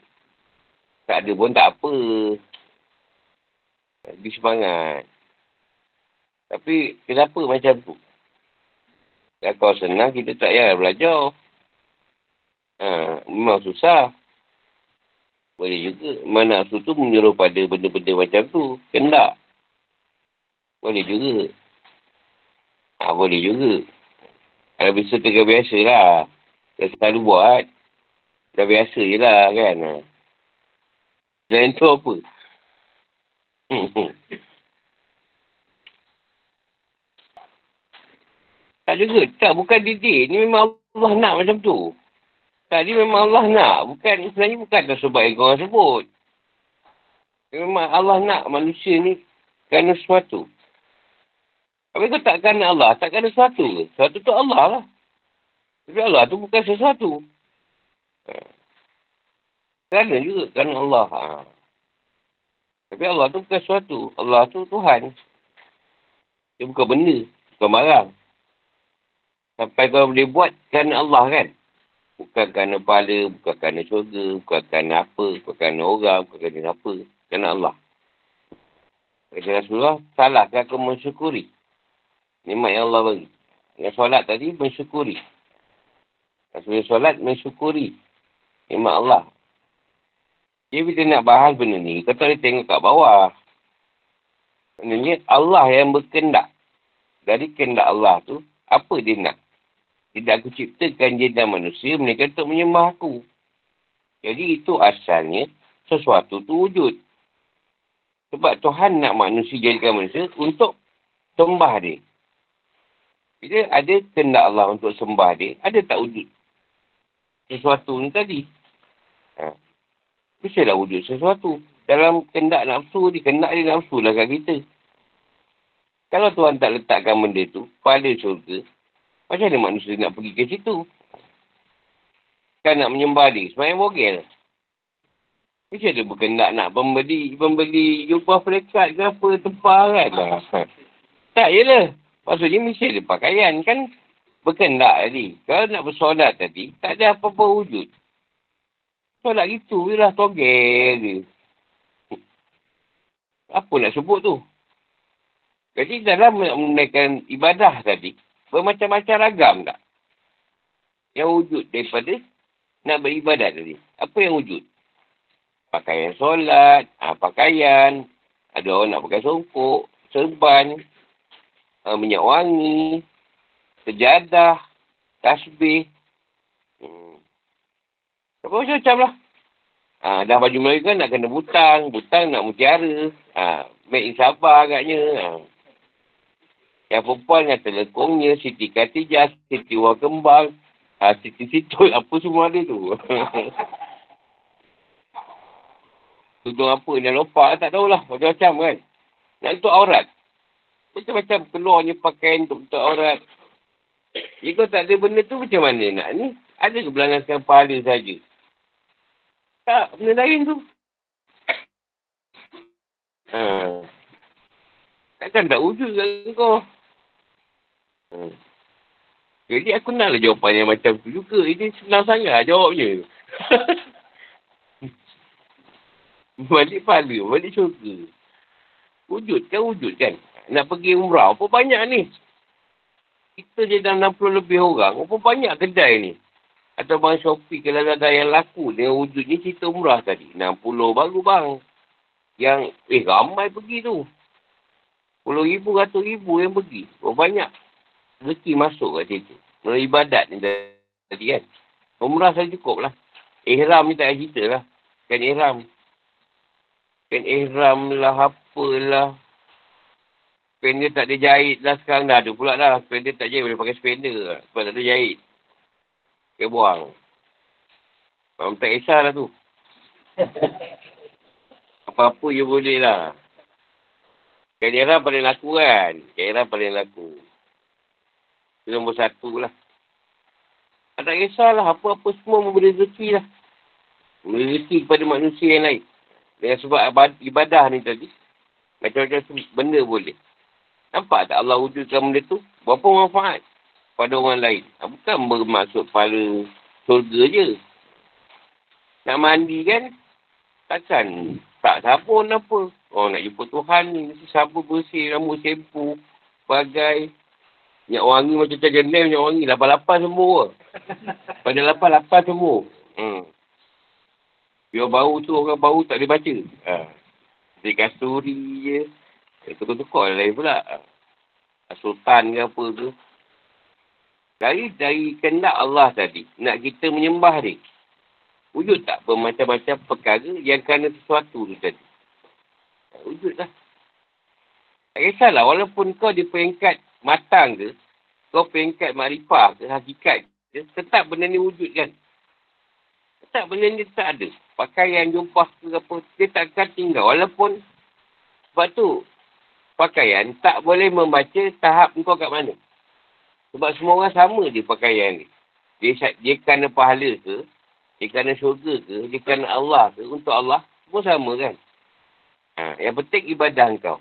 tak ada pun tak apa. Bagi semangat. Tapi kenapa macam tu? Kalau kau senang, kita tak payah belajar. Ha, memang susah. Boleh juga. Mana nafsu tu menyuruh pada benda-benda macam tu. Kendak. Boleh juga. Ha, boleh juga. Kalau bisa tengah biasa lah. Dah selalu buat. Dah biasa je lah kan. Selain tu apa? Tak juga. Tak, bukan didik. Ni memang Allah nak macam tu. Tadi memang Allah nak. Bukan, sebenarnya bukan tak sebab yang korang sebut. Memang Allah nak manusia ni kerana sesuatu. Tapi kau tak kerana Allah, tak kerana sesuatu ke? Sesuatu tu Allah lah. Tapi Allah tu bukan sesuatu. Ha. Kerana juga, kerana Allah. Ha. Tapi Allah tu bukan sesuatu. Allah tu Tuhan. Dia bukan benda, bukan barang. Sampai kau boleh buat kerana Allah kan. Bukan kerana pahala, bukan kerana syurga, bukan kerana apa, bukan kerana orang, bukan kerana apa. Kerana Allah. Kata Rasulullah, salah ke aku mensyukuri nikmat yang Allah bagi. Dengan solat tadi, mensyukuri. Rasulullah solat, mensyukuri nikmat Allah. Dia bila nak bahas benda ni, kau tak boleh tengok kat bawah. Maknanya Allah yang berkendak. Dari kendak Allah tu, apa dia nak? Tidak aku ciptakan jin dan manusia, mereka untuk menyembah aku. Jadi itu asalnya, sesuatu tu wujud. Sebab Tuhan nak manusia jadikan manusia untuk sembah dia. Bila ada kendak Allah untuk sembah dia, ada tak wujud sesuatu ni tadi? Ha. Bisalah wujud sesuatu. Dalam kendak nafsu dia, kendak dia nafsu lah kat kita. Kalau Tuhan tak letakkan benda tu pada syurga, macam mana manusia nak pergi ke situ? Kan nak menyembah dia, semayang bogel. Macam ada berkendak nak pembeli, pembeli jubah perekat ke apa, tempah kan? Ha. Tak, yelah. Maksudnya mesti ada pakaian kan berkendak tadi. Kalau nak bersolat tadi, tak ada apa-apa wujud. Solat gitu je lah, togel je. Apa nak sebut tu? Jadi dalam menunaikan ibadah tadi, bermacam-macam ragam tak? Yang wujud daripada nak beribadat tadi. Apa yang wujud? Pakaian solat, ha, pakaian, ada orang nak pakai songkok, serban, ha, minyak wangi, sejadah, tasbih. Hmm. Macam-macam lah. Ha, dah baju Melayu kan nak kena butang, butang nak mutiara. Ha, make in Sabah agaknya. Ha. Yang perempuan kata lekongnya, Siti Khatijah, Siti Wah Kembang, ha, Siti Situl, apa semua ada tu. Tudung apa, dia lopak tak tahulah. Macam-macam kan. Nak tutup aurat. Macam-macam keluarnya pakaian untuk tutup aurat. Jadi kalau tak ada benda tu macam mana nak ni? Ada ke berlanggaskan pahala saja? Tak, benda lain tu. Ha. Takkan tak wujud kat kau. Ha. Jadi aku naklah jawapan yang macam tu juga. Ini senang sangat jawabnya. Balik pahala, balik syurga. Wujud kan wujud kan? Nak pergi umrah, apa banyak ni? Kita je dalam enam puluh lebih orang, apa banyak kedai ni? Atau bang Shopee ke Lazada yang laku dengan wujudnya cerita umrah tadi. enam puluh baru bang. Yang, eh ramai pergi tu. sepuluh ribu, seratus ribu yang pergi. Oh banyak. Rezeki masuk kat situ. Melalui ibadat ni tadi kan. Umrah saya cukup lah. Ihram ni tak ada cerita lah. Kan ihram. Kan ihram lah, apalah. Spender tak ada jahit lah sekarang dah. Ada pula dah. Spender tak jahit, boleh pakai spender lah. Sebab tak ada jahit. Dia buang. Memang tak kisahlah tu. Apa-apa je boleh lah. Kan ihram paling laku kan. Kan ihram paling laku. Itu nombor satu lah. Tak kisahlah. Apa-apa semua memberi rezeki lah. Memberi rezeki kepada manusia yang lain. Dengan sebab ibadah ni tadi, macam-macam benda boleh. Nampak tak Allah wujudkan benda tu? Berapa manfaat pada orang lain? Bukan bermaksud pahala surga je. Nak mandi kan? Takkan tak sabun apa. Orang nak jumpa Tuhan ni, mesti sabun bersih, rambut sempu, bagai. Minyak wangi macam cajenel, minyak wangi. lapan lapan semua. Pada lapan lapan semua. Hmm. Biar bau tu, orang bau tak boleh baca. Ha. Dari kasturi je. Tukar-tukar lain pula. Sultan ke apa tu. Dari, dari kendak Allah tadi. Nak kita menyembah dia. Wujud tak bermacam-macam perkara yang kerana sesuatu tu tadi? Wujud lah. Tak kisahlah. Walaupun kau di peringkat matang ke, kau peringkat makrifah ke, hakikat ke, tetap benda ni wujud kan? Tak, benda ni tak ada. Pakaian, jubah ke apa, dia takkan tinggal. Walaupun, sebab tu, pakaian tak boleh membaca tahap kau kat mana. Sebab semua orang sama je pakaian ni. Dia, dia kerana pahala ke, dia kerana syurga ke, dia kerana Allah ke, untuk Allah, semua sama kan. Ha, yang penting ibadah kau.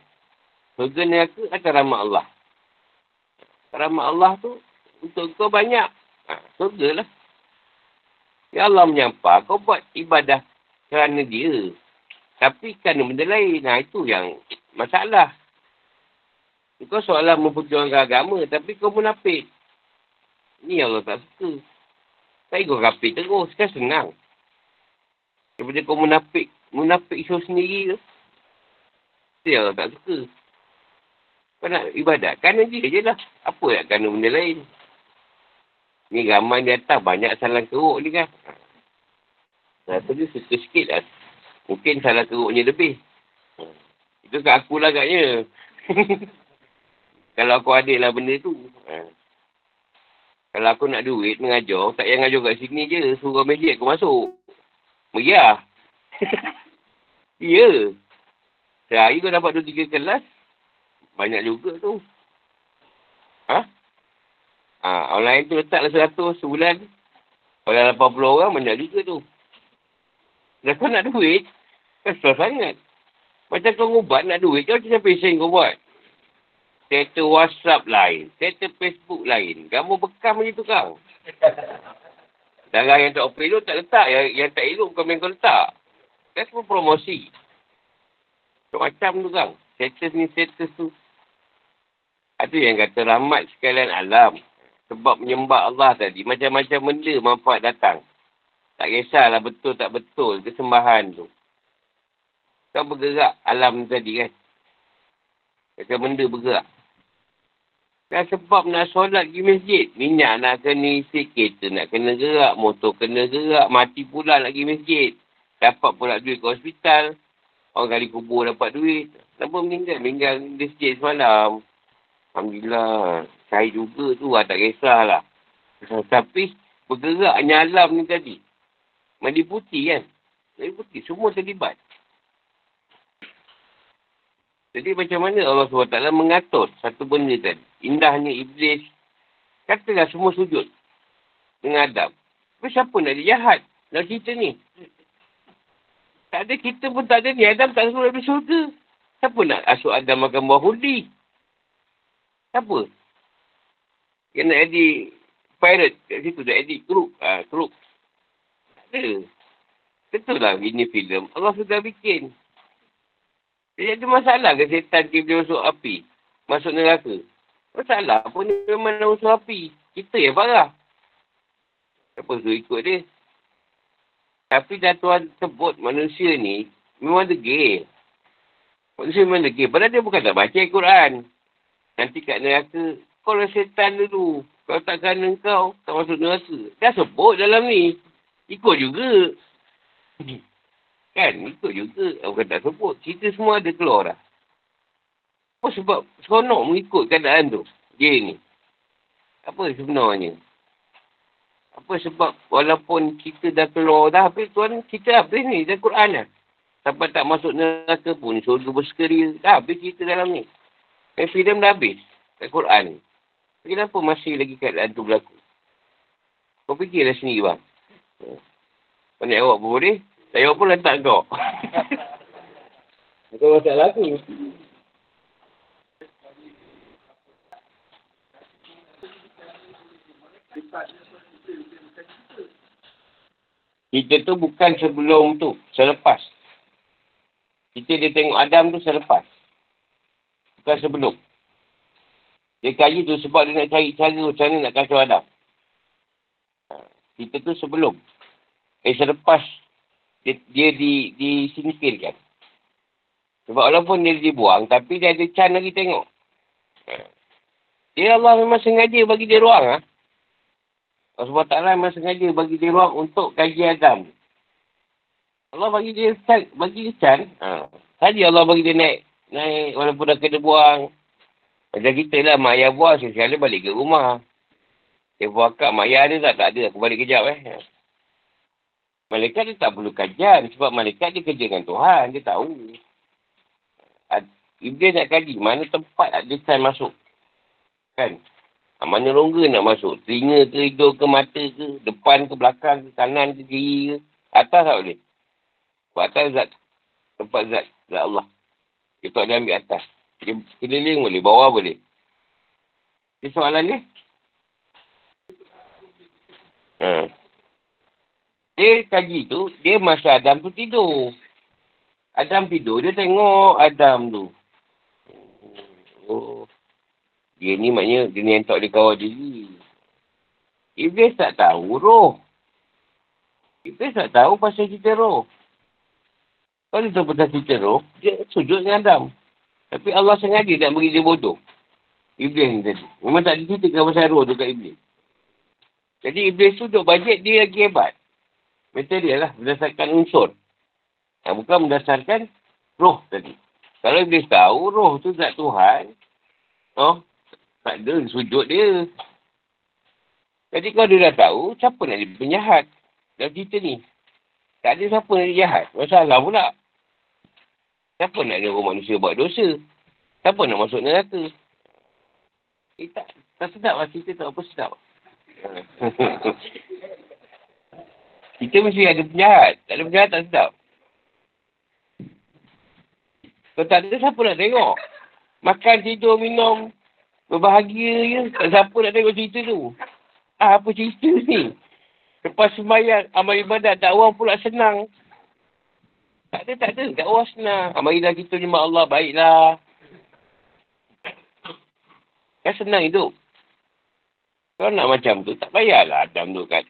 Syurga neraka atas rahmat Allah. Rahmat Allah tu, untuk kau banyak. Ha, syurga lah. Ya Allah menyampah, kau buat ibadah kerana dia. Tapi kerana benda lain, nah itu yang masalah. Kau seolah memperjuangkan agama, tapi kau munafik. Ni Allah tak suka. Tapi kau kapit terus, kan senang. Daripada kau munafik, munafik show sendiri tu. Dia orang tak suka. Kau nak ibadat, kan aja je lah. Apa nak kena benda lain? Ni ramai di atas, banyak salah keruk ni kan. Rasa dia suka sikit lah. Mungkin salah keruknya lebih. Itu kat aku lah agaknya. Kalau aku ada lah benda tu. Kalau aku nak duit mengajar, tak payah ngajar kat sini je. Suruh media aku masuk. Meriah. Ya. Sehari kau dapat dua tiga kelas. Banyak juga tu. Ha? Ha, online tu letaklah seratus sebulan. Kalau lapan puluh orang, banyak juga tu. Dan kau nak duit, kesal sangat. Macam kau ubat nak duit, kau macam pesen kau buat. Teta WhatsApp lain, teta Facebook lain. Kamu bekam macam tu kau. Darah yang tak opel tak letak. Yang, yang tak elok bukan main kau letak. Kan semua promosi. Macam tu kau. Status ni, status tu. Ada yang kata rahmat sekalian alam. Sebab menyembah Allah tadi. Macam-macam benda manfaat datang. Tak kisahlah betul tak betul kesembahan tu. Kau bergerak alam tadi kan. Macam benda bergerak. Dan sebab nak solat pergi masjid. Minyak nak kena isi, kereta nak kena gerak, motor kena gerak, mati pula nak pergi masjid. Dapat pula duit ke hospital. Orang kali kubur dapat duit. Kenapa meninggal? Meninggal masjid semalam. Alhamdulillah, saya juga tu lah, tak kisahlah. Tapi bergeraknya alam ni tadi. Mandi putih kan? Mandi putih, semua terlibat. Jadi macam mana Allah subhanahu wa taala mengatur satu benda tadi. Indahnya Iblis. Katalah semua sujud dengan Adam. Tapi siapa nak dia jahat? Nak cerita ni. Tak ada, kita pun tak ada ni. Adam tak suruh dari surga. Siapa nak asuk Adam makan buah hudi? Siapa? Yang nak jadi pirate kat situ, nak jadi crook. Ha, crook. Tak ada. Betul lah ini filem. Allah sudah bikin. Dia ada masalah ke setan dia boleh masuk api? Masuk neraka? Masalah pun dia memang nak masuk api. Kita yang parah. Siapa suruh ikut dia? Tapi dah Tuhan sebut manusia ni memang degil. Manusia memang degil. Padahal dia bukan tak baca Al-Quran. Nanti kat neraka, kau dah setan dulu. Kalau tak kerana kau, tak masuk neraka. Dah sebut dalam ni. Ikut juga. Kan? Ikut juga. Bukan tak sebut. Cerita semua ada keluar dah. Apa sebab seronok mengikut keadaan tu? Dia ni. Apa sebenarnya? Apa sebab walaupun kita dah keluar dah, habis Tuhan kita habis ni. Dah Quran dah. Sampai tak masuk neraka pun. Surga bersekeria. Dah habis cerita dalam ni. Dan freedom dah habis kat Quran ni. Kenapa masih lagi keadaan tu berlaku? Kau fikirlah sendiri bang. Kau nak awak pun boleh. Tak awak pun letak kau. Kau masalah aku. Kita tu bukan sebelum tu. Selepas. Kita dia tengok Adam tu selepas. Bukan sebelum. Dia kaji tu sebab dia nak cari cara macam mana nak kacau Adam. Kita tu sebelum. Eh selepas dia, dia di, disingkirkan. Sebab walaupun dia dibuang, tapi dia ada can lagi tengok. Dia Allah memang sengaja bagi dia ruang. Ha? Allah subhanahu wa taala memang sengaja bagi dia ruang untuk kaji Adam. Allah bagi dia can. Bagi dia can. Ha. Tadi Allah bagi dia naik. Naik, walaupun dah kena buang. Macam kita lah, mak ayah buang, sekali balik ke rumah. Dia buang kat, mak ayah ada tak? Tak ada, aku balik kejap eh. Malaikat dia tak perlu kajian, sebab malaikat dia kerja dengan Tuhan, dia tahu. Iblis nak kaji, mana tempat ada time masuk. Kan? Mana rongga nak masuk? Telinga ke, hidung ke, mata ke, depan ke, belakang ke, kanan ke, kiri ke. Atas tak boleh. Sebab atas zat, tempat zat, zat Allah. Dia tak boleh ambil atas. Dia keliling boleh, bawah boleh. Ini soalan ni. Ha. Dia kaji tu, dia masa Adam tu tidur. Adam tidur, dia tengok Adam tu. Oh. Dia ni maknanya, dia ni yang tak boleh kawal diri. Iblis tak tahu roh. Iblis tak tahu pasal cerita roh. Kalau dia terpecah cerita tu, dia sujud dengan Adam. Tapi Allah sengaja tak beri dia bodoh. Iblis ni tadi. Memang tak diceritakan pasal roh tu kat Iblis. Jadi Iblis tu duk bajet dia lagi hebat. Material lah. Berdasarkan unsur. Nah, bukan berdasarkan roh tadi. Kalau Iblis tahu roh tu tak Tuhan. Oh. Tak ada sujud dia. Jadi kalau dia dah tahu, siapa nak jadi penjahat? Dalam cerita ni. Tak ada siapa nak jahat. Masalah pula. Siapa nak nyuruh manusia buat dosa? Siapa nak masuk neraka? Eh tak, tak sedap lah cerita. Tak apa sedap. Kita mesti ada penjahat. Tak ada penjahat tak sedap. Kalau tak ada, siapa nak tengok? Makan, tidur, minum. Berbahagia je. Tak siapa nak tengok cerita tu. Ah, apa cerita ni? Lepas sembahyang, amal ibadat, dakwah pula senang. Tak ada, tak ada. Dakwah senang. Marilah kita jumpa Allah, baiklah. Kan senang hidup. Kalau nak macam tu, tak payahlah Adam tu kat,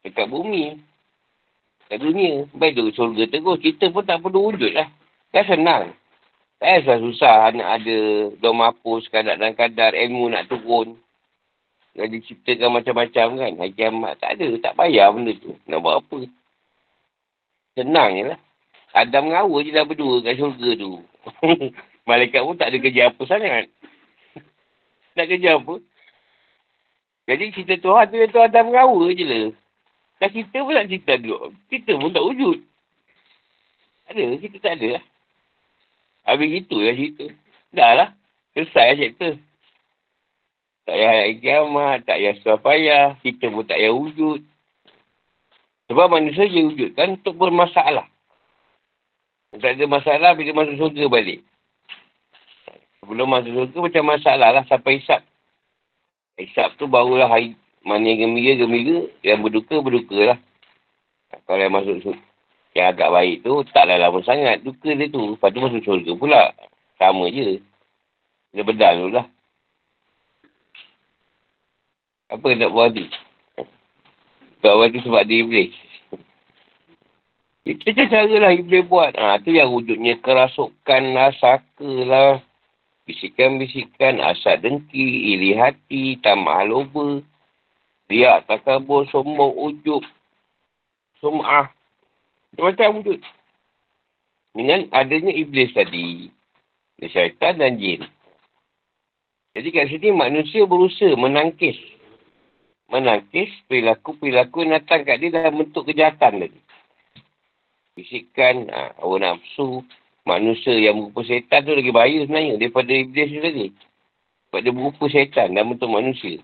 dekat bumi. Kat dunia. Baik tu surga terus. Kita pun tak perlu wujud lah. Kan senang. Tak payah susah. Nak ada dom hapus, kadar dan kadar, ilmu nak turun. Nak diciptakan macam-macam kan. Haji Ahmad tak ada. Tak payah benda tu. Nak buat apa. Senang je lah. Adam dengan Hawa je dah berdua kat syurga tu. Malaikat pun tak ada kerja apa sangat. Nak kerja apa. Jadi cerita Tuhan tu tu Adam dengan Hawa je lah. Dah kita pun tak cerita dulu. Kita pun tak wujud. Ada. Kita tak ada lah. Habis itu lah cerita. Dah lah. Selesai lah cerita. Tak payah kiamat, tak payah susah payah. Kita pun tak payah wujud. Sebab manusia dia wujudkan untuk bermasalah. Tak ada masalah bila masuk surga balik. Sebelum masuk surga macam masalah lah sampai hisap. Hisap tu barulah hari, mana yang gembira-gembira, yang berduka-berduka lah. Kalau yang masuk surga, yang agak baik tu taklah lama sangat duka dia tu. Lepas tu masuk surga pula. Sama je. Dia bedal tu lah. Apa nak buat ni? Buat buat tu sebab dia Iblis. Itu macam cara lah Iblis buat. Ha, tu yang wujudnya kerasukan lah, saka lah. Bisikan-bisikan, asat dengki, iri hati, tamak loba. Riak, takabur, sombong, ujub. Sum'ah. Macam wujud. Dengan adanya Iblis tadi. Dia syaitan dan jin. Jadi kat sini manusia berusaha menangkis. Menangkis perilaku-perilaku yang datang kat dia dalam bentuk kejahatan tadi. Bisikan, ha, awal nafsu, manusia yang berupa setan tu lagi bahaya sebenarnya daripada Iblis tu tadi. Sebab dia berupa setan dalam bentuk manusia.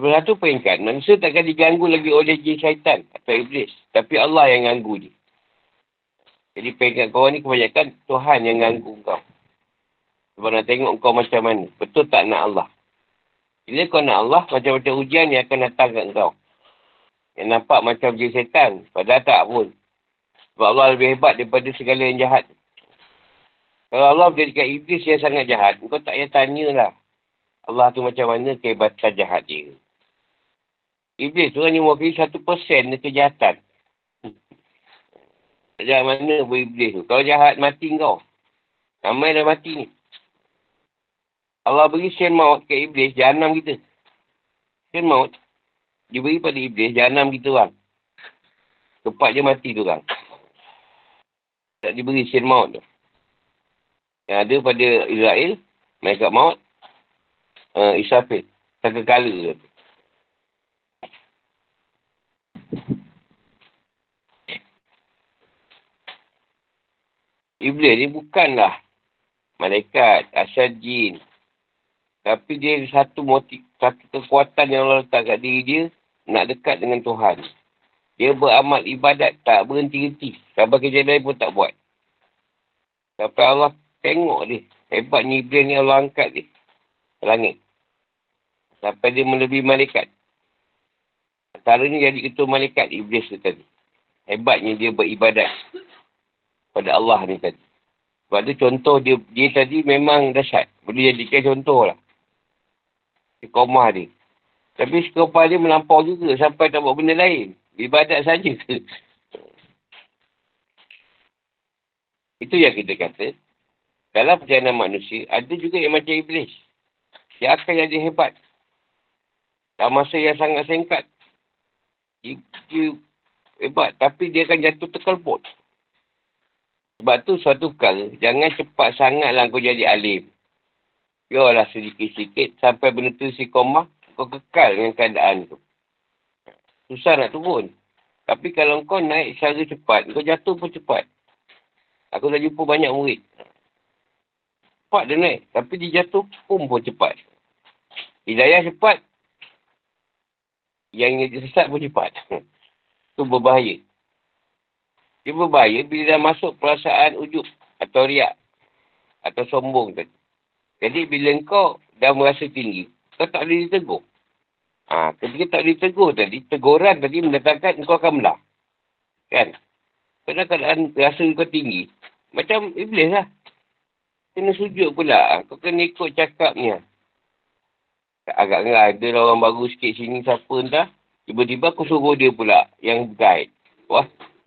Sebelah tu peringkat, manusia takkan diganggu lagi oleh jin syaitan atau Iblis. Tapi Allah yang ganggu dia. Jadi peringkat korang ni kebanyakan Tuhan yang ganggu kau. Sebab nak tengok kau macam mana. Betul tak nak Allah? Bila kau nak Allah, macam-macam ujian yang akan datang kat kau. Yang nampak macam je setan. Padahal tak pun. Sebab Allah lebih hebat daripada segala yang jahat. Kalau Allah menjadikan Iblis yang sangat jahat, kau tak payah tanyalah. Allah tu macam mana kehebatan jahat dia. Iblis tu hanya mewakili satu persen dia kejahatan. Macam mana pun Iblis tu. Kalau jahat, mati kau. Ramai dah mati ni. Allah beri sen maut ke Iblis, jahanam kita. Sen maut, dia beri pada Iblis, jahanam kita orang. Tempat je mati tu orang. Tak diberi sen maut tu. Yang ada pada Israel, malaikat maut, uh, Israfil, sangkakala tu. Iblis ni bukanlah malaikat, asyad jin. Tapi dia satu motif, satu kekuatan yang Allah letak kat diri dia, nak dekat dengan Tuhan. Dia beramal ibadat, tak berhenti-henti. Sampai kerja lain pun tak buat. Sampai Allah tengok dia. Hebatnya Iblis ni Allah angkat dia. Langit. Sampai dia melebihi malaikat. Antaranya jadi ketua malaikat, Iblis tu tadi. Hebatnya dia beribadat pada Allah ni tadi. Sebab tu contoh dia, dia tadi memang dahsyat. Boleh jadikan contoh lah. Sekomah dia. Tapi sekomah dia melampau juga sampai tak buat benda lain. Ibadat saja. Itu yang kita kata. Dalam perjalanan manusia, ada juga yang macam iblis. Dia akan jadi hebat. Dalam masa yang sangat singkat. Dia, dia hebat. Tapi dia akan jatuh terkelput. Sebab tu suatu kala, jangan cepat sangatlah kau jadi alim. Biarlah sedikit-sedikit sampai benda tu istiqomah, kau kekal dengan keadaan tu. Susah nak turun. Tapi kalau kau naik secara cepat, kau jatuh pun cepat. Aku dah jumpa banyak murid. Cepat dia naik, tapi dia jatuh pun pun cepat. Hidayah cepat. Yang sesat pun cepat. Itu berbahaya. Dia berbahaya bila dah masuk perasaan ujub atau riak atau sombong tadi. Jadi bila kau dah merasa tinggi, kau tak boleh ditegur. Ha, ketika tak boleh ditegur tadi, teguran tadi mendatangkan kau akan melah. Kan? Kerana keadaan rasa kau tinggi. Macam iblis lah. Kena sujud pula. Kau kena ikut cakapnya. Agak-agak ada lah orang baru sikit sini, siapa entah. Tiba-tiba aku suruh dia pula yang guide. Wah.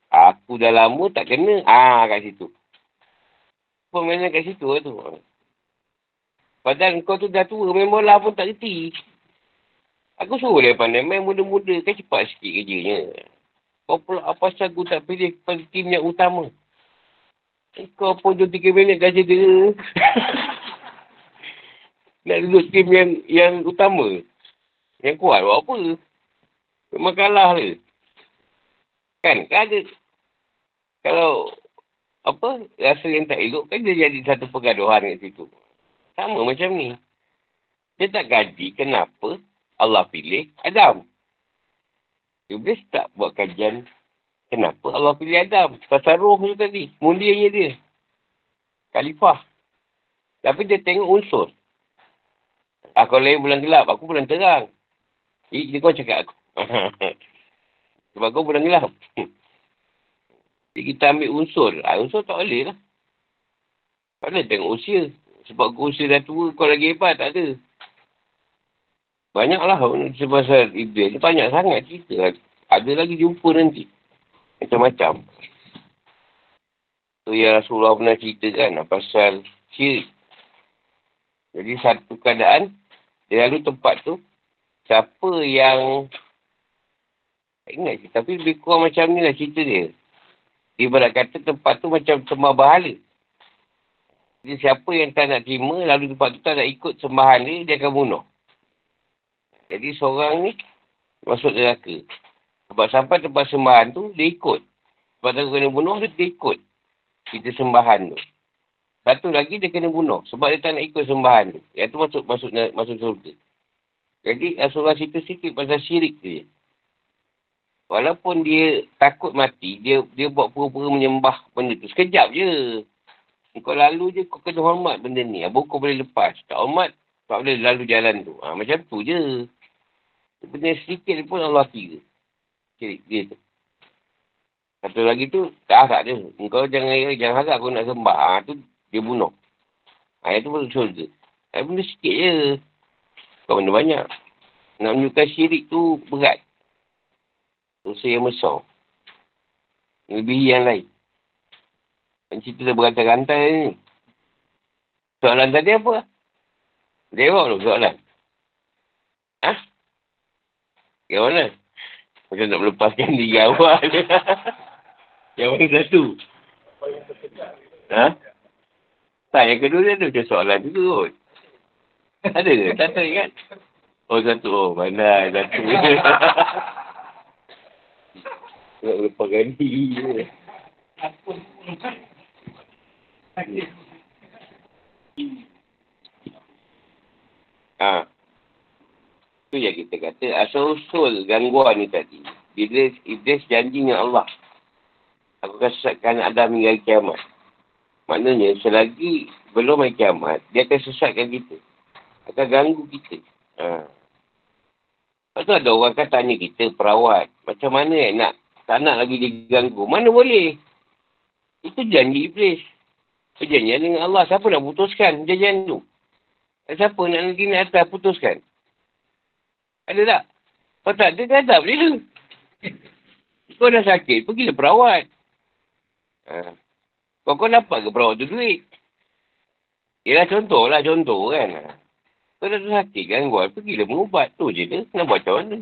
Aku dah lama tak kena. Ah kat situ. Permainan kat situ lah tu. Padahal kau tu dah tua. Memang lah pun tak reti. Aku suruh dia pandai. Main muda-muda kan cepat sikit kerjanya. Kau pula apa pasal aku tak pilih pada tim yang utama. Kau pun tu tiga minit dah cedera. Nak duduk tim yang yang utama. Yang kuat buat apa. Memang kalah dia. Kan, kan ada, kalau apa, rasa yang tak elok kan dia jadi satu pergaduhan kat situ. Sama macam ni. Dia tak kaji kenapa Allah pilih Adam. Iblis tak buat kajian kenapa Allah pilih Adam. Tasaruh tu tadi, mundianya dia. Khalifah. Tapi dia tengok unsur. Aku lain bulan gelap, aku bulan terang. Eh, dia kau cakap aku. Sebab kau bulan gelap. Jadi kita ambil unsur. Ha, unsur tak boleh lah. Tak boleh tengok usia. Sebab kau usia dah tua, kau lagi hebat. Tak ada. Banyaklah sebab iblis. Banyak sangat cerita. Ada lagi jumpa nanti. Macam-macam. Tu yang Rasulullah pernah ceritakan pasal syirik. Jadi satu keadaan, dia lalu tempat tu, siapa yang ingat je. Tapi lebih kurang macam ni lah cerita dia. Ibarat kata tempat tu macam sembah bahala. Jadi siapa yang tak nak terima, lalu tempat tu tak nak ikut sembahan dia, dia akan bunuh. Jadi seorang ni masuk neraka. Sebab sampai tempat sembahan tu, dia ikut. Sebab dia kena bunuh, dia ikut. Kita sembahan tu. Satu lagi dia kena bunuh. Sebab dia tak nak ikut sembahan tu. Yang tu masuk, masuk, masuk surga. Jadi Rasulullah cerita sikit pasal syirik dia. Walaupun dia takut mati, dia dia buat pura-pura menyembah benda tu. Sekejap je. Kau lalu je, kau kena hormat benda ni. Abang kau boleh lepas. Tak hormat, tak boleh lalu jalan tu. Ha, macam tu je. Benda sedikit pun Allah kira. Kira dia tu. Satu lagi tu, tak harap dia. Kau jangan, jangan harap kau nak sembah. Ha, tu dia bunuh. Ha, yang tu baru syurga. Ha, benda sikit je. Kau benda banyak. Nak menunjukkan syirik tu berat. Dosa yang besar. Lebih yang lain. Dan cerita dah berantai-rantai ni. Soalan tadi apa? Jawab tu soalan. Ha? Yang mana? Macam nak melepaskan diri awal. Yang mana satu? Ha? Tak, yang kedua dia ada macam soalan juga kot. Ada ke? Tak tarik kan? Oh satu. Oh pandai. Satu. Nak berpagani je. Ha. Itu yang kita kata. Asal-usul gangguan ni tadi. Bila Iblis janji dengan Allah. Aku akan sesatkan Adam hingga hari kiamat. Maknanya selagi belum hari kiamat, dia akan sesatkan kita. Akan ganggu kita. Ha. Lepas tu ada orang akan tanya kita, perawat. Macam mana eh, nak tak nak lagi diganggu. Mana boleh? Itu janji Iblis. Perjanjian dengan Allah. Siapa nak putuskan perjanjian tu? Siapa nak nanti nak atas putuskan? Ada tak? Kalau tak ada, tak ada boleh. Kau dah sakit, pergilah perawat. Ha. Kau-kau dapat ke perahu tu duit? Yelah contoh lah, contoh kan. Kau dah tu sakit kan, kau pergilah mengubat tu je dia. Nak buat macam mana?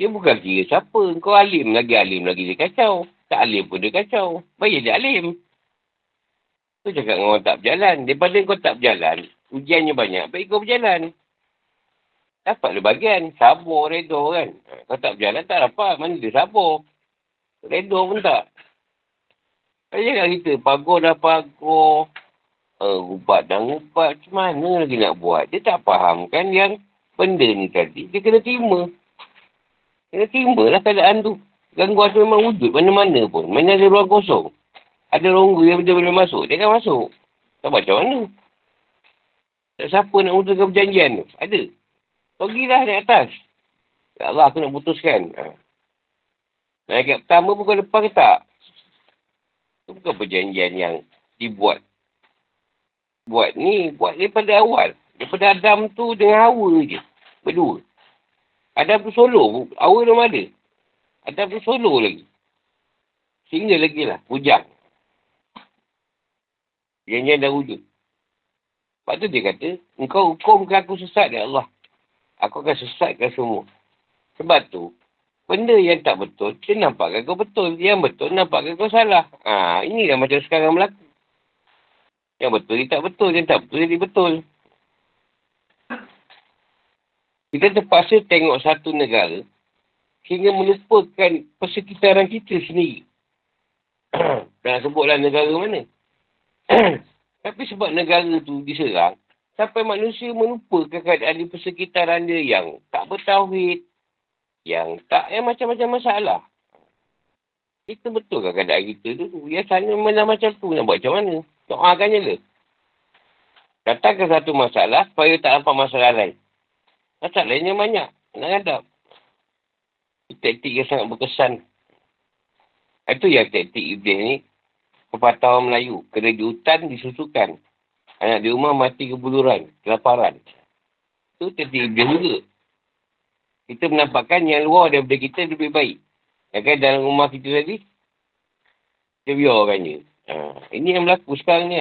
Dia bukan kira siapa. Kau alim lagi, alim lagi dia kacau. Tak alim pun dia kacau. Baik dia alim. Kau cakap dengan orang tak berjalan. Daripada kau tak berjalan, ujiannya banyak, baik kau berjalan. Dapatlah bagian. Sabar, reda kan. Kau tak berjalan tak dapat. Mana dia sabar? Reda pun tak. Saya cakap kita, pagar dah pagar. Uh, ubat dan ubat macam mana lagi nak buat? Dia tak faham kan yang benda ni tadi. Dia kena terima. Kena terima lah keadaan tu. Gangguan tu memang wujud mana-mana pun. Mana ada ruang kosong. Ada rongga yang benda boleh masuk. Dia kan masuk. Tak macam mana. Tak siapa nak putuskan perjanjian tu. Ada. Pergilah naik atas. Ya Allah aku nak putuskan. Ha. Naik kat pertama bukan lepas ke tak? Itu bukan perjanjian yang dibuat. Buat ni, buat daripada awal. Daripada Adam tu dengan Hawa je. Berdua. Adam tu solo. Hawa belum ada. Adam tu solo lagi. Sehingga lagi lah. Hujang. Janjian dah wujud. Lepas tu dia kata, engkau hukumkan aku sesat ya Allah. Aku akan sesatkan semua. Sebab tu, benda yang tak betul, dia nampakkan kau betul. Yang betul, nampakkan kau salah. Ha, inilah macam sekarang berlaku. Yang betul dia tak betul. Yang tak betul dia betul. Kita terpaksa tengok satu negara sehingga melupakan persekitaran kita sendiri. Tak sebutlah negara mana. Tapi sebab negara tu diserang, sampai manusia melupakan keadaan di persekitaran dia yang tak bertauhid, yang tak, yang macam-macam masalah. Kita betulkan keadaan kita tu. Yang sana memang macam tu. Nak buat macam mana? Doakan je lah. Datangkan satu masalah supaya tak nampak masalah lain. Masalah lainnya banyak. Nak hadap. Taktik yang sangat berkesan. Itu yang taktik Iblis ni. Pepatah orang Melayu. Kena di hutan disusukan. Anak di rumah mati kebuluran. Kelaparan. Itu taktik Iblis juga. Kita menampakkan yang luar daripada kita lebih baik. Yang dalam rumah kita tadi. Kita biarkan je. Ha, ini yang berlaku sekarang ni.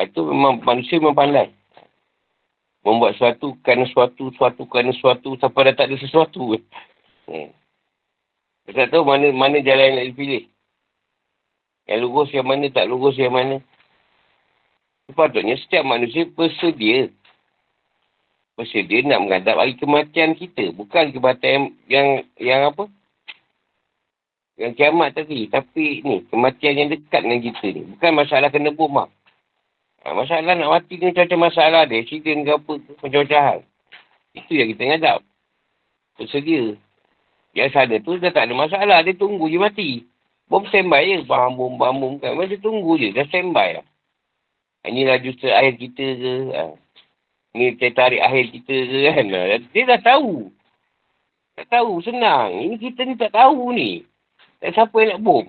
Itu memang manusia memang pandai. Membuat sesuatu kerana sesuatu, sesuatu kerana sesuatu, sampai dah tak ada sesuatu. Hmm. Kita tak tahu mana, mana jalan yang nak dipilih. Yang lurus yang mana, tak lurus yang mana. Sepatutnya setiap manusia bersedia. Bersedia nak menghadap hari kematian kita. Bukan kematian yang, yang apa? Yang kiamat tadi. Tapi ni, kematian yang dekat dengan kita ni. Bukan masalah kena bomba. Ha, masalah nak mati ni macam-macam masalah dia. Accident ke apa ke. Macam-macam hal. Itu yang kita ngadap. Bersedia. Yang sana tu dah tak ada masalah. Dia tunggu je mati. Bom standby je. Bam, bom, bam, bom. Kan. Dia tunggu je. Dah standby lah. Inilah justru akhir kita ke. Ha. Ini tertarik akhir kita ke kan. Dia dah tahu. Tak tahu. Senang. Ini kita ni tak tahu ni. Tak siapa yang nak bom.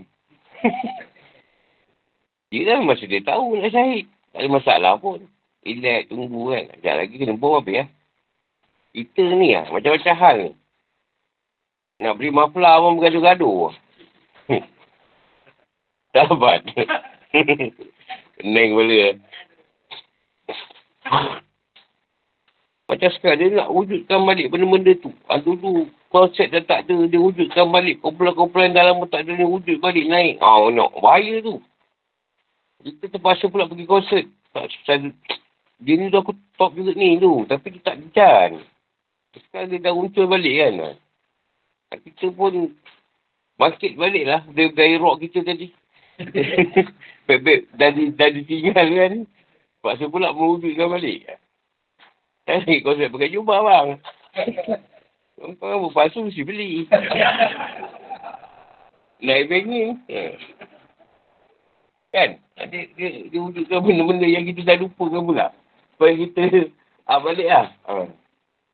Dia kan masa dia tahu nak syahid. Tak ada masalah pun. Relax, tunggu kan. Sekejap lagi kena bom habis lah. Kita ni lah. Macam-macam hal ni. Nak beli maflar pun bergaduh-gaduh. Sahabat. Kening kepala lah. Macam sekarang dia nak wujudkan balik benda-benda tu. Hantu tu. Konsep dah tak ada, dia wujudkan balik. Kumpulan-kumpulan dalam pun tak ada, dia wujud balik naik. Ah, oh, nak. Bahaya tu. Kita terpaksa pula pergi konsep. Tak, saya, dia ni tu aku top juga ni tu. Tapi dia tak kecan. Sekarang dia dah muncul balik kan. Kita pun bangkit balik lah. Dari, dari rock kita tadi. Beb-beb dah ditinggal kan. Terpaksa pula mewujudkan balik. Tadi konsep pakai jubah bang. Kau berpaksa mesti beli. Naik bengil. Hmm. Kan? Dia, dia, dia wujudkan benda-benda yang kita dah lupakan pula. Supaya kita ah, balik lah. Ah.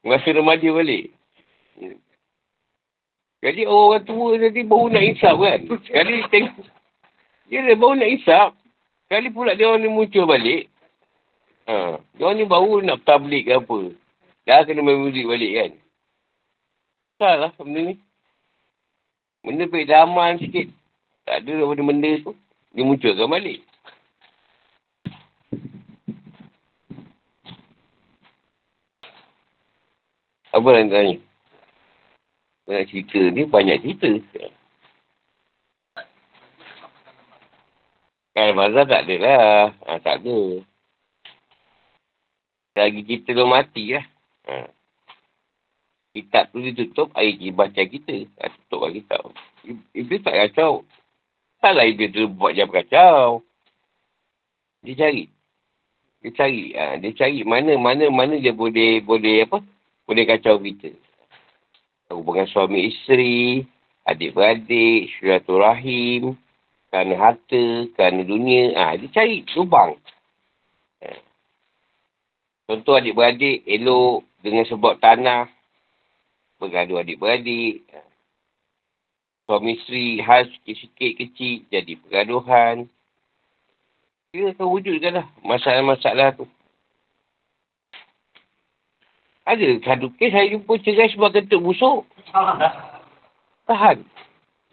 Masa remaja balik. Hmm. Jadi orang tua tadi baru nak hisap kan? Sekali tengok. Dia dah baru nak hisap. Sekali pula dia orang ni muncul balik. Ah. Dia orang ni baru nak tablik ke apa. Dah kena main muzik balik kan? Salah benda ni. Benda baik dah aman sikit. Tak ada benda-benda tu. dimunculkan balik. Apa yang tanya? Banyak cerita ni, banyak cerita. Al-Mazhar tak ada lah. Ha, tak ada. Lagi kita belum mati lah. Ha. Kitab tu ditutup, air baca kita. Ha, tutup lah kitab. Iblis tak kacau. Taklah Iblis tu buat jam kacau. Dia cari. Dia cari. Ha, dia cari mana-mana-mana dia boleh, boleh apa? Boleh kacau kita. Hubungan suami isteri, adik-beradik, silaturahim, kerana harta, kerana dunia. Ha, dia cari lubang. Ha. Contoh adik-beradik elok dengan sebab tanah. Bergaduh adik-beradik. Ha. Suami isteri hal sikit-sikit kecil jadi pergaduhan. Dia akan wujudkan lah masalah-masalah tu. Ada satu kes saya jumpa cerai sebab ketuk busuk. Tahan.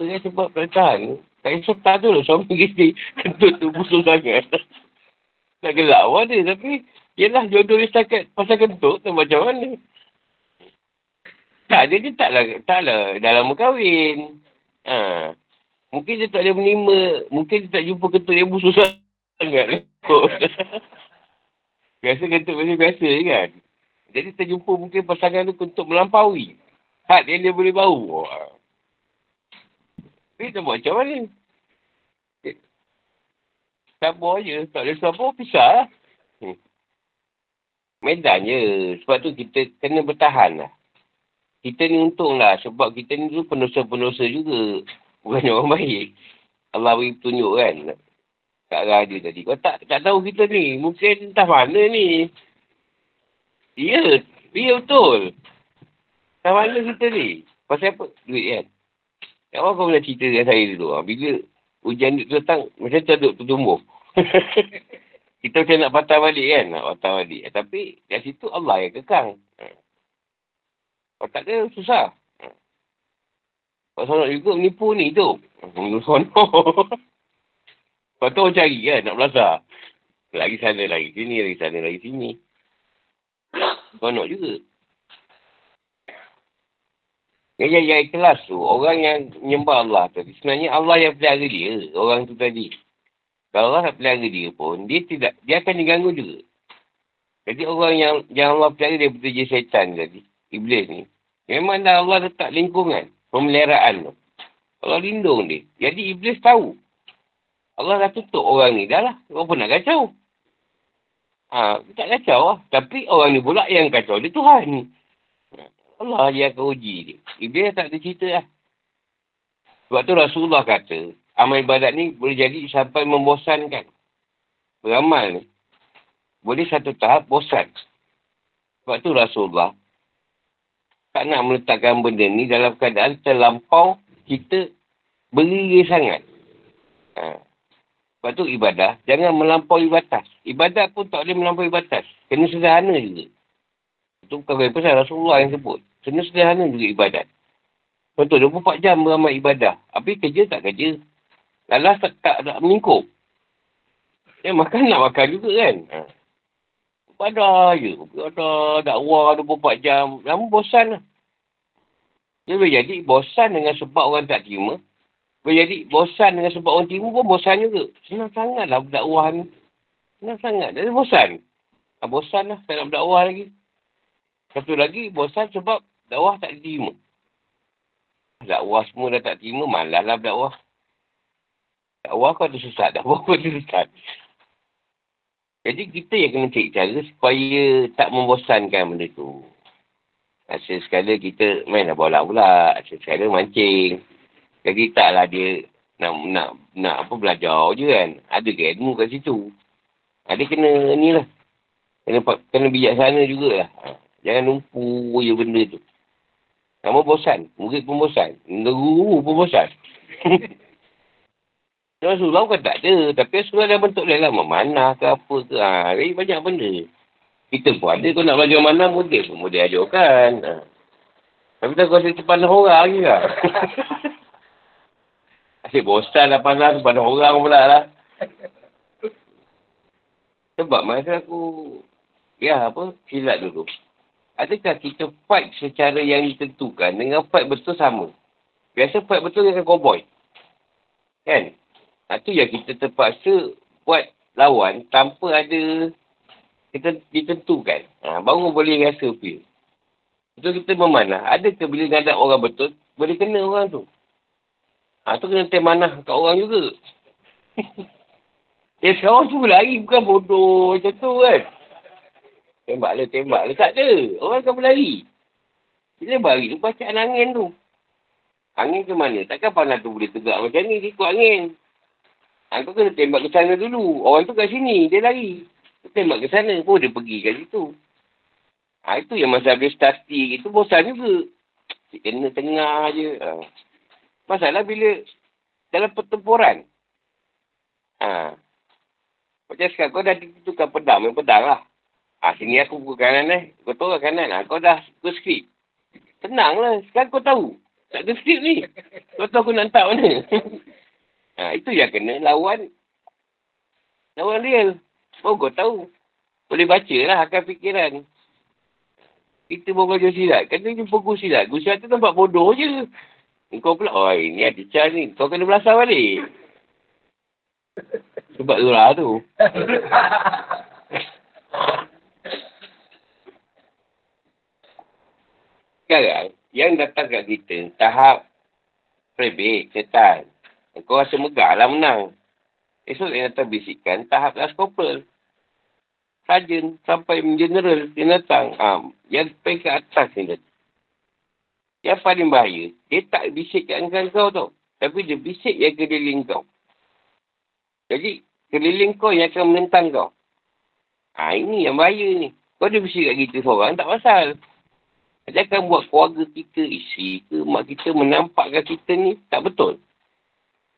Cerai sebab tahan. Tak kisah tak tu lah suami isteri ketuk tu busuk sangat. Nak gelak awal dia tapi yelah jodoh dia setakat pasal ketuk tu macam mana. Tak, dia je taklah, taklah dalam berkahwin. Ha. Mungkin dia tak boleh menerima. Mungkin dia tak jumpa ketuk dia busuk sangat. Biasa ketuk biasa-biasa je kan. Jadi terjumpa mungkin pasangan tu untuk melampaui hak yang dia boleh bau. Dia tak buat macam mana. Sabar je. Tak boleh sabar, pisah lah. Hmm. Medan je. Sebab tu kita kena bertahan lah. Kita ni untung lah. Sebab kita ni tu pendosa-pendosa juga. Bukan orang baik. Allah beri petunjuk kan. Kat arah dia tadi. Kau tak, tak tahu kita ni. Mungkin entah mana ni. Ya, ya betul. Dah mana kita ni? Pasal apa? Duit kan? Yang orang kau pernah cerita dengan saya dulu. Bila hujan duit datang, macam tu duduk tertumbuh. Kita macam nak patah balik kan? Nak patah balik. Tapi dari situ Allah yang kekang. Kalau tak ada, susah. Kalau sonok juga, menipu ni tu. Menipu sonok. Lepas tu orang cari kan? Nak belasah. Lagi sana, lagi sini, lagi sana, lagi sini. Konok juga. Yang ikhlas tu, orang yang menyembah Allah tadi. Sebenarnya Allah yang pelihara dia, orang tu tadi. Kalau Allah nak pelihara dia pun, dia tidak, dia akan diganggu juga. Jadi orang yang yang Allah pelihara dia betul-betul syaitan tadi. Iblis ni. Memang dah Allah letak lingkungan, pemeliharaan tu. Allah lindung dia. Jadi Iblis tahu. Allah dah tutup orang ni. Dah lah. Orang pun nak kacau. Ha, tak kacau lah. Tapi orang ni pula yang kacau dia Tuhan. Allah dia akan uji dia. Iblis tak ada cerita lah. Sebab tu Rasulullah kata, amal ibadat ni boleh jadi sampai membosankan. Beramal ni. Boleh satu tahap bosan. Sebab tu Rasulullah tak nak meletakkan benda ni dalam keadaan terlampau kita berilih sangat. Ha. Lepas tu ibadah, jangan melampaui batas. Ibadat pun tak boleh melampaui batas. Kena sederhana juga. Itu bukan pesan Rasulullah yang sebut. Kena sederhana juga ibadat. Contoh, dua puluh empat jam beramal ibadah. Habis kerja tak kerja. Lalas tak, tak, tak melingkup. Yang makan nak makan juga kan. Ha. Ibadah je. Ibadah, dakwah dua puluh empat jam. Lama bosan lah. Dia boleh jadi bosan dengan sebab orang tak terima. Boleh jadi bosan dengan sebab orang timur pun bosan juga. Senang sangatlah berdakwah ni. Senang sangat. Dia bosan. Ha, bosan lah. Tak nak berdakwah lagi. Satu lagi bosan sebab dakwah tak diterima. Dakwah semua dah tak terima. Malah lah berdakwah. Dakwah kau ada susah. Dakwah kau ada susah. Jadi kita yang kena cari cara supaya tak membosankan benda tu. Asyik sekala kita mainlah bola pula. Asyik sekala mancing. Jadi taklah dia nak nak nak apa belajar je kan. Ada ke ilmu kat situ. Ada kena ni lah. Kena, kena bijaksana jugalah. Ha. Jangan lumpuh je benda tu. Nama bosan. Murid pun bosan. Guru pun bosan. Rasulullah bukan tak ada. Tapi Rasulullah dah bentuk dia lah. Memanah ke apa ke. Ha. Jadi banyak benda. Kita pun ada. Kau nak belajar mana model pun boleh ajarkan. Ha. Tapi tak kau rasa terpandang orang je lah. Asyik bosan lah panas tu pada orang pula lah. Sebab masa aku, ya apa, silat dulu. Adakah kita fight secara yang ditentukan dengan fight betul sama? Biasa fight betul dengan cowboy. Kan? Itu yang kita terpaksa buat lawan tanpa ada kita ditentukan. Ha, baru boleh rasa feel. Betul kita memanah. Adakah bila ngadak orang betul, boleh kena orang tu? Ha, tu kena teh manah kat orang juga. Eh, seorang tu berlari bukan bodoh macam tu kan. Tembak dia, tembak dia. Tak ada. Orang akan berlari. Bila berlari tu, bacaan angin tu. Angin ke mana? Takkan panah tu boleh tegak macam ni. Dia ikut angin. Ha, kau kena tembak ke sana dulu. Orang tu kat sini. Dia lari. Kau tembak ke sana. Oh, dia pergi kat situ. Ha, itu yang masa habis tastik. Itu bosan juga. Dia kena tengah je. Ha. Masalah bila dalam pertempuran. Haa. Macam sekarang, kau dah ditukar pedang, main pedang lah. Ha, sini aku pukul kanan eh. Kau tolak kanan lah. Kau dah pukul skrip. Tenang lah. Sekarang kau tahu. Tak ada skrip ni. Kau tahu aku nak hantar mana. Ha, itu yang kena lawan. Lawan real. Oh, kau tahu. Boleh baca lah akal fikiran. Kita bawa kau silat. Kata jumpa guru silat. Guru silat tu nampak bodoh je. Kau pula, oh ini ada cara ni. Kau kena belasah balik. Sebab Zora tu. Sekarang, yang datang kat kita, tahap prebek, setan. Kau rasa megah lah menang. Esok yang datang bisikan, tahap last corporal. Sarjan sampai general dia datang. Ha, yang pergi ke atas ni. Yang paling bahaya, dia tak bisik kat kau tau. Tapi dia bisik yang keliling kau. Jadi, keliling kau yang akan menentang kau. Ha, ini yang bahaya ni. Kau dia bersih kat kita seorang, tak pasal. Dia akan buat keluarga kita, isteri ke, mak kita menampakkan kita ni tak betul.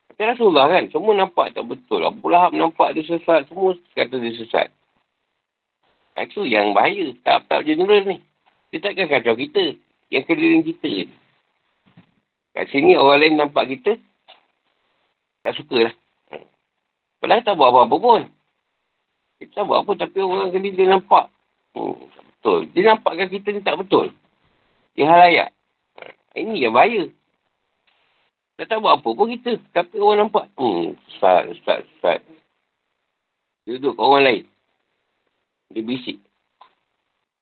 Kata Rasulullah kan, semua nampak tak betul. Abu Lahab nampak dia sesat, semua kata dia sesat. Ha, itu yang bahaya, tahap-tahap general ni. Dia takkan kacau kita, yang keliling kita. Kat sini orang lain nampak kita, tak sukalah. Padahal tak buat apa-apa pun. Kita tak buat apa tapi orang kali dia nampak. Hmm, tak betul. Dia nampakkan kita ni tak betul. Dia halayak. Ini yang bahaya. Kita tak buat apa pun kita. Tapi orang nampak. Hmm, sesat, sesat, sesat. Dia duduk kat orang lain. Dia bisik.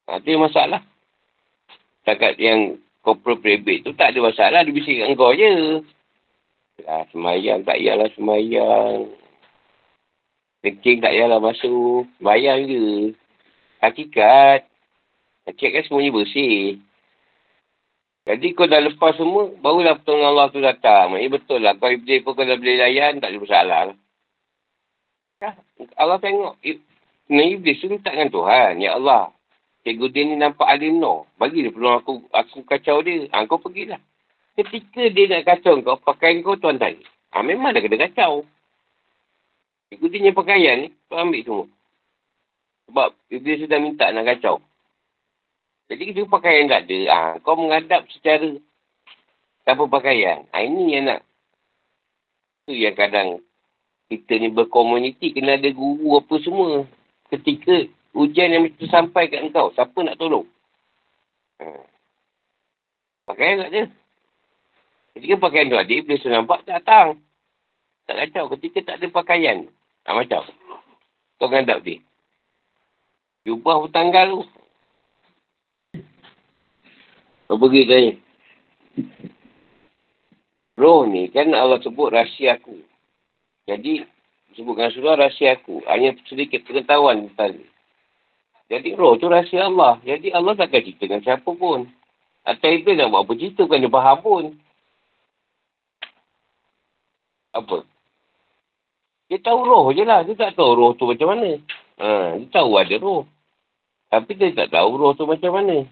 Ha, tu yang masalah. Setakat yang corporal prebate tu tak ada masalah. Dia bisik kat kau je. Lah, semayang tak payahlah semayang. Kencing tak payahlah masuk. Bayang je. Hakikat. Hakikat kan semuanya bersih. Jadi kau dah lepas semua, barulah pertolongan Allah tu datang. Maksudnya betul lah. Kau iblis pun kau dah boleh layan, tak ada masalah lah. Allah tengok. Sebenarnya iblis tu minta dengan Tuhan. Ya Allah. Cikgu dia ni nampak alim no. Bagi dia peluang aku aku kacau dia. Ha, kau pergilah. Ketika dia nak kacau kau, pakaian kau Tuhan tanya. Ha, memang dah kena kacau. Ikutinya pakaian ni, kau ambil semua. Sebab dia sudah minta nak kacau. Jadi kita pakaian tak ada. Ha, kau menghadap secara tanpa pakaian. Ha, ini yang nak. Itu yang kadang kita ni berkomuniti kena ada guru apa semua. Ketika hujan yang mesti sampai kat kau, siapa nak tolong? Ha. Pakaian tak ada. Ketika pakaian tu ada, bila sudah nampak datang. Tak kacau. Ketika tak ada pakaian. Tak macam. Kau ngadap dia. Jubah bertanggal tu. Kau pergi tanya. Roh ni kan Allah sebut rahsia aku. Jadi, sebutkan surah rahsia aku. Hanya sedikit pengetahuan tentang. Jadi, roh tu rahsia Allah. Jadi, Allah takkan cerita dengan siapa pun. Atau Iblis nak buat apa cerita. Bukan dia faham pun. Apa? Dia tahu roh je lah. Dia tak tahu roh tu macam mana. Ha, dia tahu ada roh. Tapi dia tak tahu roh tu macam mana.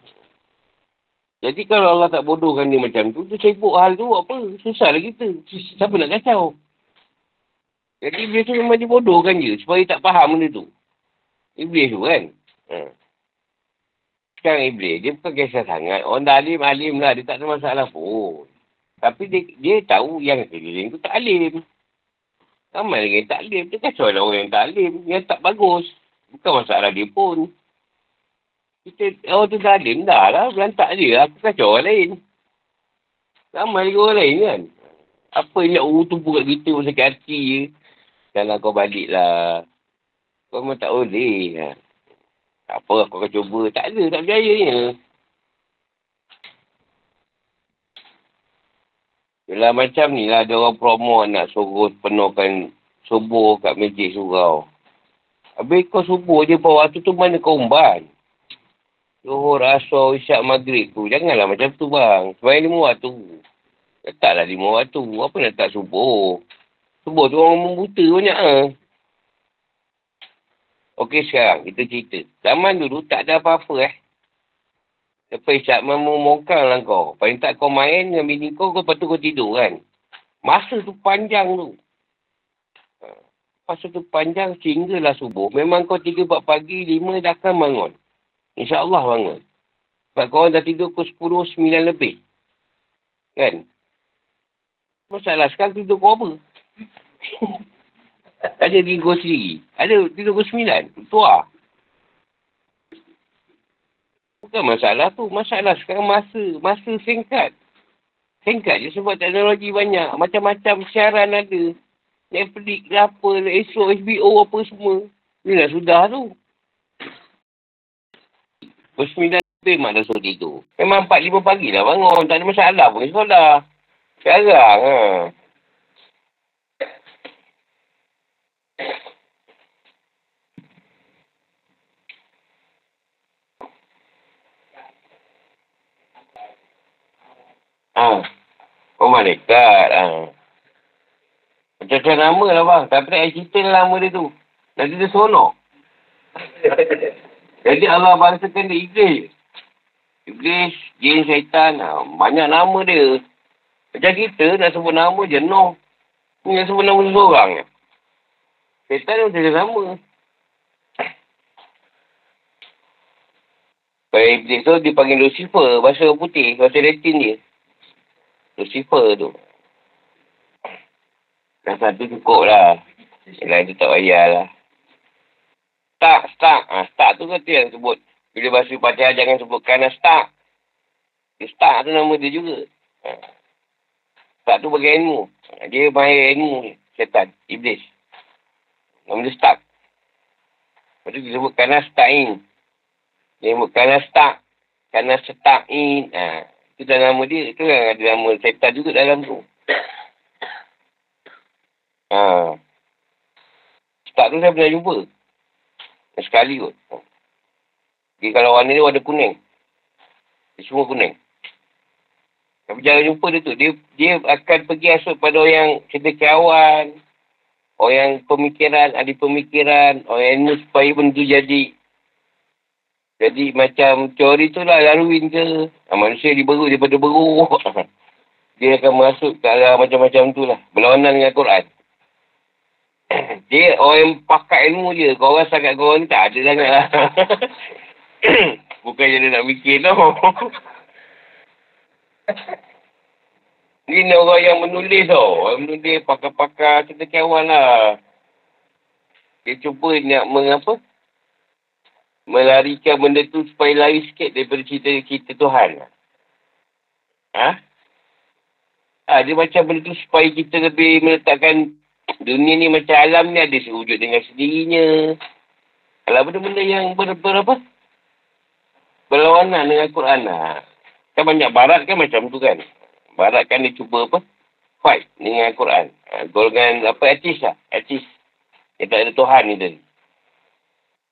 Jadi kalau Allah tak bodohkan dia macam tu, dia sibuk hal tu apa. Susahlah kita. Siapa nak kacau? Jadi Iblis tu memang dibodohkan je. Supaya tak faham benda tu. Iblis tu kan? Ha. Sekarang Iblis, dia bukan kisah sangat. Orang dah alim-alim lah. Dia tak ada masalah pun. Tapi dia, dia tahu yang keliling tu tak alim. Ramai lagi yang tak alim. Dia kacau lah orang yang tak alim. Yang tak bagus. Bukan masalah dia pun. Kita, orang tu tak alim dah lah. Berantak dia. Aku kacau orang lain. Ramai lagi orang lain kan. Apa yang nak utuh kat kita pun sakit hati je. Kalau kau baliklah. Kau memang tak boleh. Tak apa kau akan cuba. Tak ada. Tak berjaya ni. Yelah macam ni lah ada orang promo nak suruh penuhkan subuh kat masjid surau. Habis kau subuh je bawah tu tu mana kau umban? Zuhur, asar, isyak, maghrib tu. Janganlah macam tu bang. Sebanyak lima waktu. Letaklah lima waktu. Apa nak letak subuh? Subuh tu orang membuta banyak lah. Okey sekarang kita cerita. Zaman dulu tak ada apa-apa eh. Lepas isyak memongkang lah kau. Paling tak kau main dengan bini kau, kau lepas tu kau tidur kan. Masa tu panjang tu. Masa tu panjang sehinggalah subuh. Memang kau tiga empat pagi, lima dah akan bangun. InsyaAllah bangun. Sebab korang dah tidur pukul sepuluh, sembilan lebih. Kan? Masalah sekarang tidur kau apa? Ada diri kau sendiri. Ada tidur kau sembilan. Tua. Bukan masalah tu. Masalah sekarang masa. Masa singkat. Singkat je sebab teknologi banyak. Macam-macam siaran ada. Netflix lah apa. Esok H B O apa semua. Ni dah sudah tu. Pukul sembilan memang dah suruh tidur. Memang empat lima pagi dah bangun. Tak ada masalah pun sekolah. Sekarang ha. Ah, oh malaikat ah. Macam-macam nama lah bang. Tapi tak payah cerita nama dia tu. Nanti dia seronok. Jadi Allah bangsakan dia Iblis. Iblis, jin, syaitan. Ah. Banyak nama dia. Macam kita nak sebut nama je. No. Ni nak sebut nama seorang je. Syaitan dia macam nama. Kalau Iblis tu dipanggil Lucifer. Bahasa putih. Bahasa Latin dia. Lucifer tu. Dah satu cukup lah. Yang lain tu tak payah lah. Stark, stark. Ha, stark tu kata yang sebut. Bila bahasa Fatihah jangan sebut kanan stark. Stark tu nama dia juga. Ha. Stark tu bagi ilmu. Dia main ilmu. Setan. Iblis. Nama dia stark. Lepas tu dia sebut kanan starkin. Dia sebut kanan stark. Kanan starkin. Haa. Itu dah nama dia. Itu kan ada nama setan juga dalam tu. Haa. Setak tu saya pernah jumpa. Sekali kot. Jadi kalau warna dia warna kuning. Dia semua kuning. Tapi jangan jumpa dia tu. Dia dia akan pergi asal pada orang yang cendekiawan. Orang yang pemikiran, ada pemikiran. Orang yang ilmu supaya benda jadi. Jadi macam teori tu lah Darwin ke. Manusia diberu daripada beru. Dia akan merasuk ke arah macam-macam tu lah. Berlawanan dengan Quran. Dia orang yang pakai ilmu dia. Korang sangat korang ni tak ada sangat lah. Bukan yang dia nak fikir tau. Ni orang yang menulis tau. Orang menulis pakar-pakar cendekiawan lah. Dia cuba nak mengapa? Melarikan benda tu supaya lari sikit daripada cerita-cerita Tuhan. Ha? Ha? Dia macam benda tu supaya kita lebih meletakkan dunia ni macam alam ni ada sewujud dengan sendirinya. Alam benda-benda yang ber, ber, apa? berlawanan dengan Quran lah. Kan banyak barat kan macam tu kan. Barat kan dia cuba apa? Fight dengan Quran. Ha, golongan apa? Atheist lah. Atheist. Dia tak ada Tuhan ni tadi.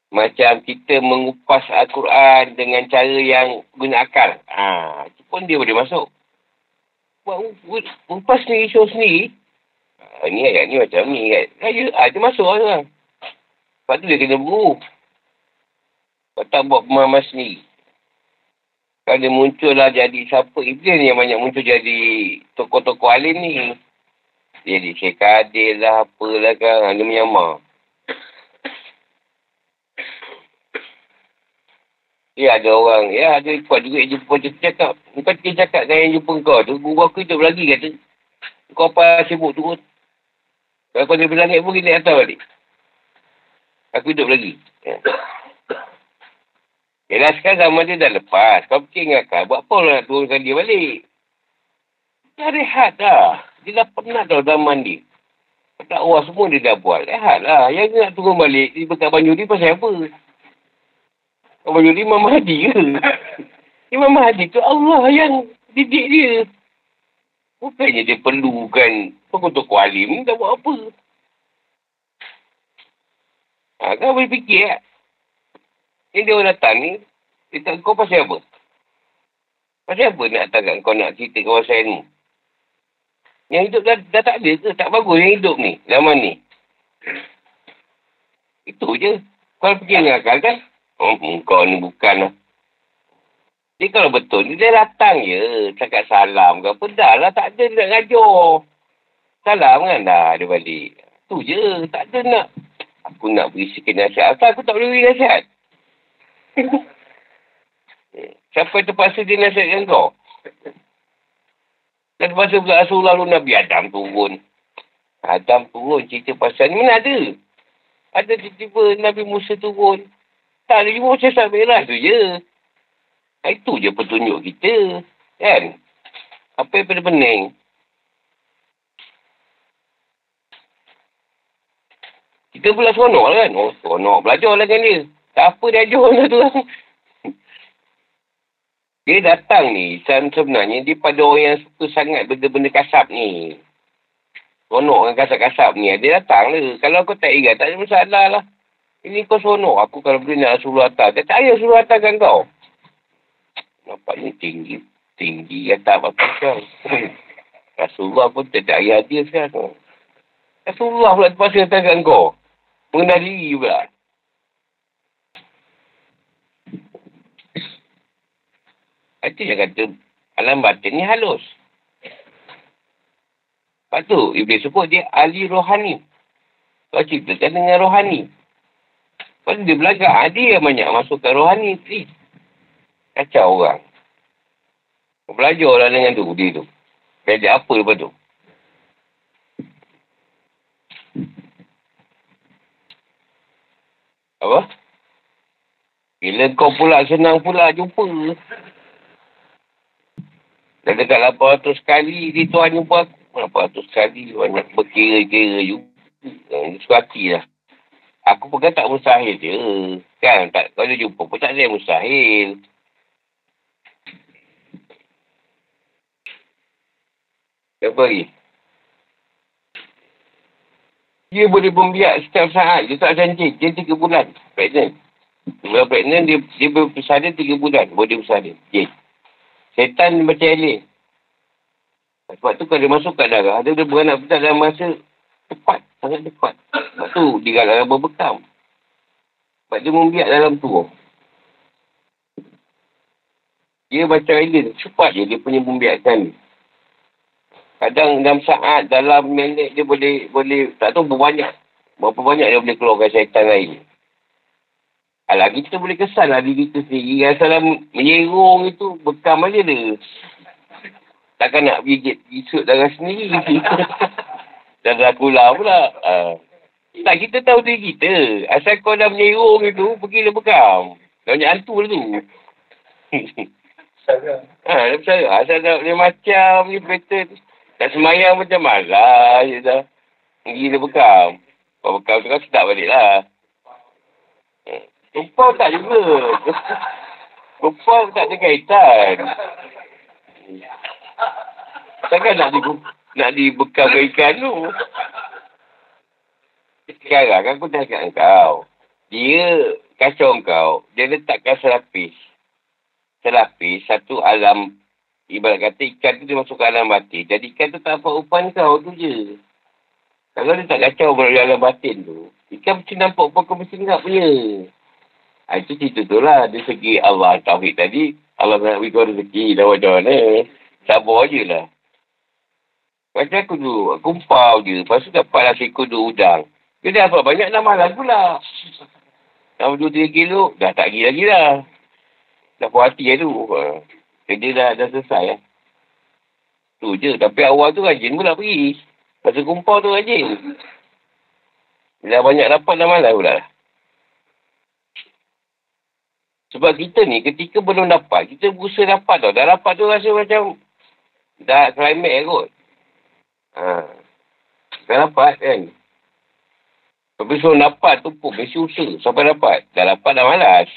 Macam kita mengupas Al-Quran dengan cara yang guna akal. Ha, itu pun dia boleh masuk. Buat upas sendiri, show sendiri. Ha, ni ayat ni macam ni kan. Raya, ha, dia masuk lah. Lepas tu dia kena buru. Lepas tak buat pemahaman sendiri. Kalau dia muncul lah jadi siapa. Iblis ni yang banyak muncul jadi tokoh-tokoh alim ni. Jadi Syekh Kadir lah, apalah kan. Dia menyamar. Ya, ada orang. Ya, ada kuat juga yang jumpa. Dia cakap. Bukan dia cakap dengan yang jumpa kau tu. Guru aku hidup lagi kata. Kau apa sibuk turun. Kalau kau dari langit pun kita atas balik. Aku hidup lagi. Ya. Yalah sekarang zaman dia dah lepas. Kau fikir dengan kau. Buat apa orang nak turunkan dia balik? Dah rehat dah. Dia dah penat tau zaman dia. Tak orang semua dia dah buat. Rehat lah. Yang nak turun balik. Dia berkat Banyu ni pasal apa? Abang Yuri Imam Mahdi ke? Imam Mahdi tu Allah yang didik dia. Bukannya dia perlukan pengutuk-kutuk alim ni tak buat apa. Ha, kau boleh fikir tak? Ini dia orang datang ni, dia tak kau pasal apa? Pasal apa nak datang kat kau nak cerita kawasan ni? Yang hidup dah, dah tak ada ke? Tak bagus yang hidup ni, zaman ni. Itu je. Kau fikir dengan akal kan? Oh, kau ni bukan lah. Dia kalau betul, dia datang je. Cakap salam ke apa. Dah lah, tak ada nak ngajar. Salam kan dah, dia balik. Tu je, tak ada nak. Aku nak berisikan nasihat. Aku tak boleh beri nasihat. Siapa terpaksa dia nasihatkan kau? Dan terpaksa pula Rasulullah Nabi Adam turun. Adam turun cerita pasal ni. Mana ada? Ada tiba-tiba Nabi Musa turun. Tak ada lima sesat merah tu je. Itu je petunjuk kita. Kan? Apa yang pening-pening. Kita pula seronok lah kan? Oh, seronok. Belajar lah kan dia. Tak apa dia ajar lah tu. Dia datang ni. Sebenarnya dia pada orang yang suka sangat benda-benda kasap ni. Seronok dengan kasap-kasap ni. Dia datang lah. Kalau kau tak ingat, tak ada masalah lah. Ini kau sonok. Aku kalau boleh nak suruh atas. Tak payah suruh atas kan kau. Nampaknya tinggi. Tinggi atas apa sekarang. Rasulullah pun tak payah dia sekarang. Rasulullah pula terpaksa atas kan kau. Mengenal diri pula. Itu yang kata alam batin ni halus. Lepas tu, Iblis sebut dia ahli rohani. Kau ceritakan dengan rohani. Lepas dia belakang, ada yang banyak masukkan rohani. Eh, kacau orang. Belajarlah dengan tu, dia tu. Belajar apa lepas tu? Apa? Bila kau pula senang pula jumpa. Dah dekat lapan ratus kali, dia tuan jumpa aku. lapan ratus kali, banyak berkira-kira juga. Suka hati lah. Aku pegang tak mustahil je. Kan? Tak, kalau dia jumpa pun tak ada yang mustahil. Apa lagi? Dia boleh membiak setiap saat. Dia tak janji. Dia tiga bulan. Pregnant. Bila pregnant, dia, dia bersada tiga bulan. Boleh bersada. Jin. Setan macam elek. Sebab tu kalau dia masuk kat darah, dia boleh beranak petak dalam masa tepat. Sangat tepat. Sebab tu dia kadang-kadang berbekam. Sebab dia membiak dalam tu. Dia macam alien. Cepat je dia punya membiakkan. Kadang dalam saat, dalam minit dia boleh, boleh tak tahu berbanyak. Berapa banyak dia boleh keluarkan syaitan lain. Alah kita boleh kesan lah diri kita sendiri. Asal dalam menyerong itu, bekam aja dia. Takkan nak gigit isut darah sendiri. Dah Dracula pula. Uh, tak, kita tahu diri kita. Asal kau dah menyerong itu, pergi dia bekam. Dah banyak hantu lah tu. Ha, dah bersara. Asal dah boleh macam ni pattern. Tak semayang macam malah je dah. Pergi dia bekam. Kau bekam tu kan sedap balik lah. Tumpau tak juga. Tumpau tak ada kaitan. Takkan nak digumpau. Nak dibekam ikan tu. Sekarang aku dah cakap kau. Dia kacau kau. Dia letakkan selapis. Selapis satu alam. Ibarat kata ikan tu dia masuk ke alam batin. Jadi ikan tu tak apa upan kau tu je. Kalau dia tak kacau berada alam batin tu. Ikan macam nampak upan kau mesti nak punya. Ha, itu cerita tu lah. Dari segi Allah Tauhid tadi. Allah nak beri kau rezeki. Dah wajar ni. Sabar je lah. Macam aku dulu, aku kumpau je. Lepas tu dapatlah seekor dua udang. Dia dah dapat banyak, dah malas pula. Dah dua tiga kilo, dah tak pergi lagi dah. Dah puas hati kan tu. Ha. Kerja dah, dah selesai kan. Tu je. Tapi awal tu rajin pula pergi. Masa kumpau tu rajin. Dah banyak rapat dah malas pula. Sebab kita ni ketika belum dapat, kita berusaha dapat tau. Dah dapat tu rasa macam dah climate kot. Ha. Dah dapat kan. Tapi sebelum dapat tu pun mesti usaha sampai dapat. Dah dapat dah malas.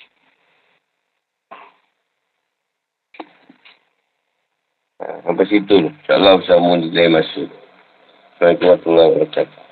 Ha. Sampai situ. InsyaAllah bersama di lain masa. Assalamualaikum warahmatullahi wabarakatuh.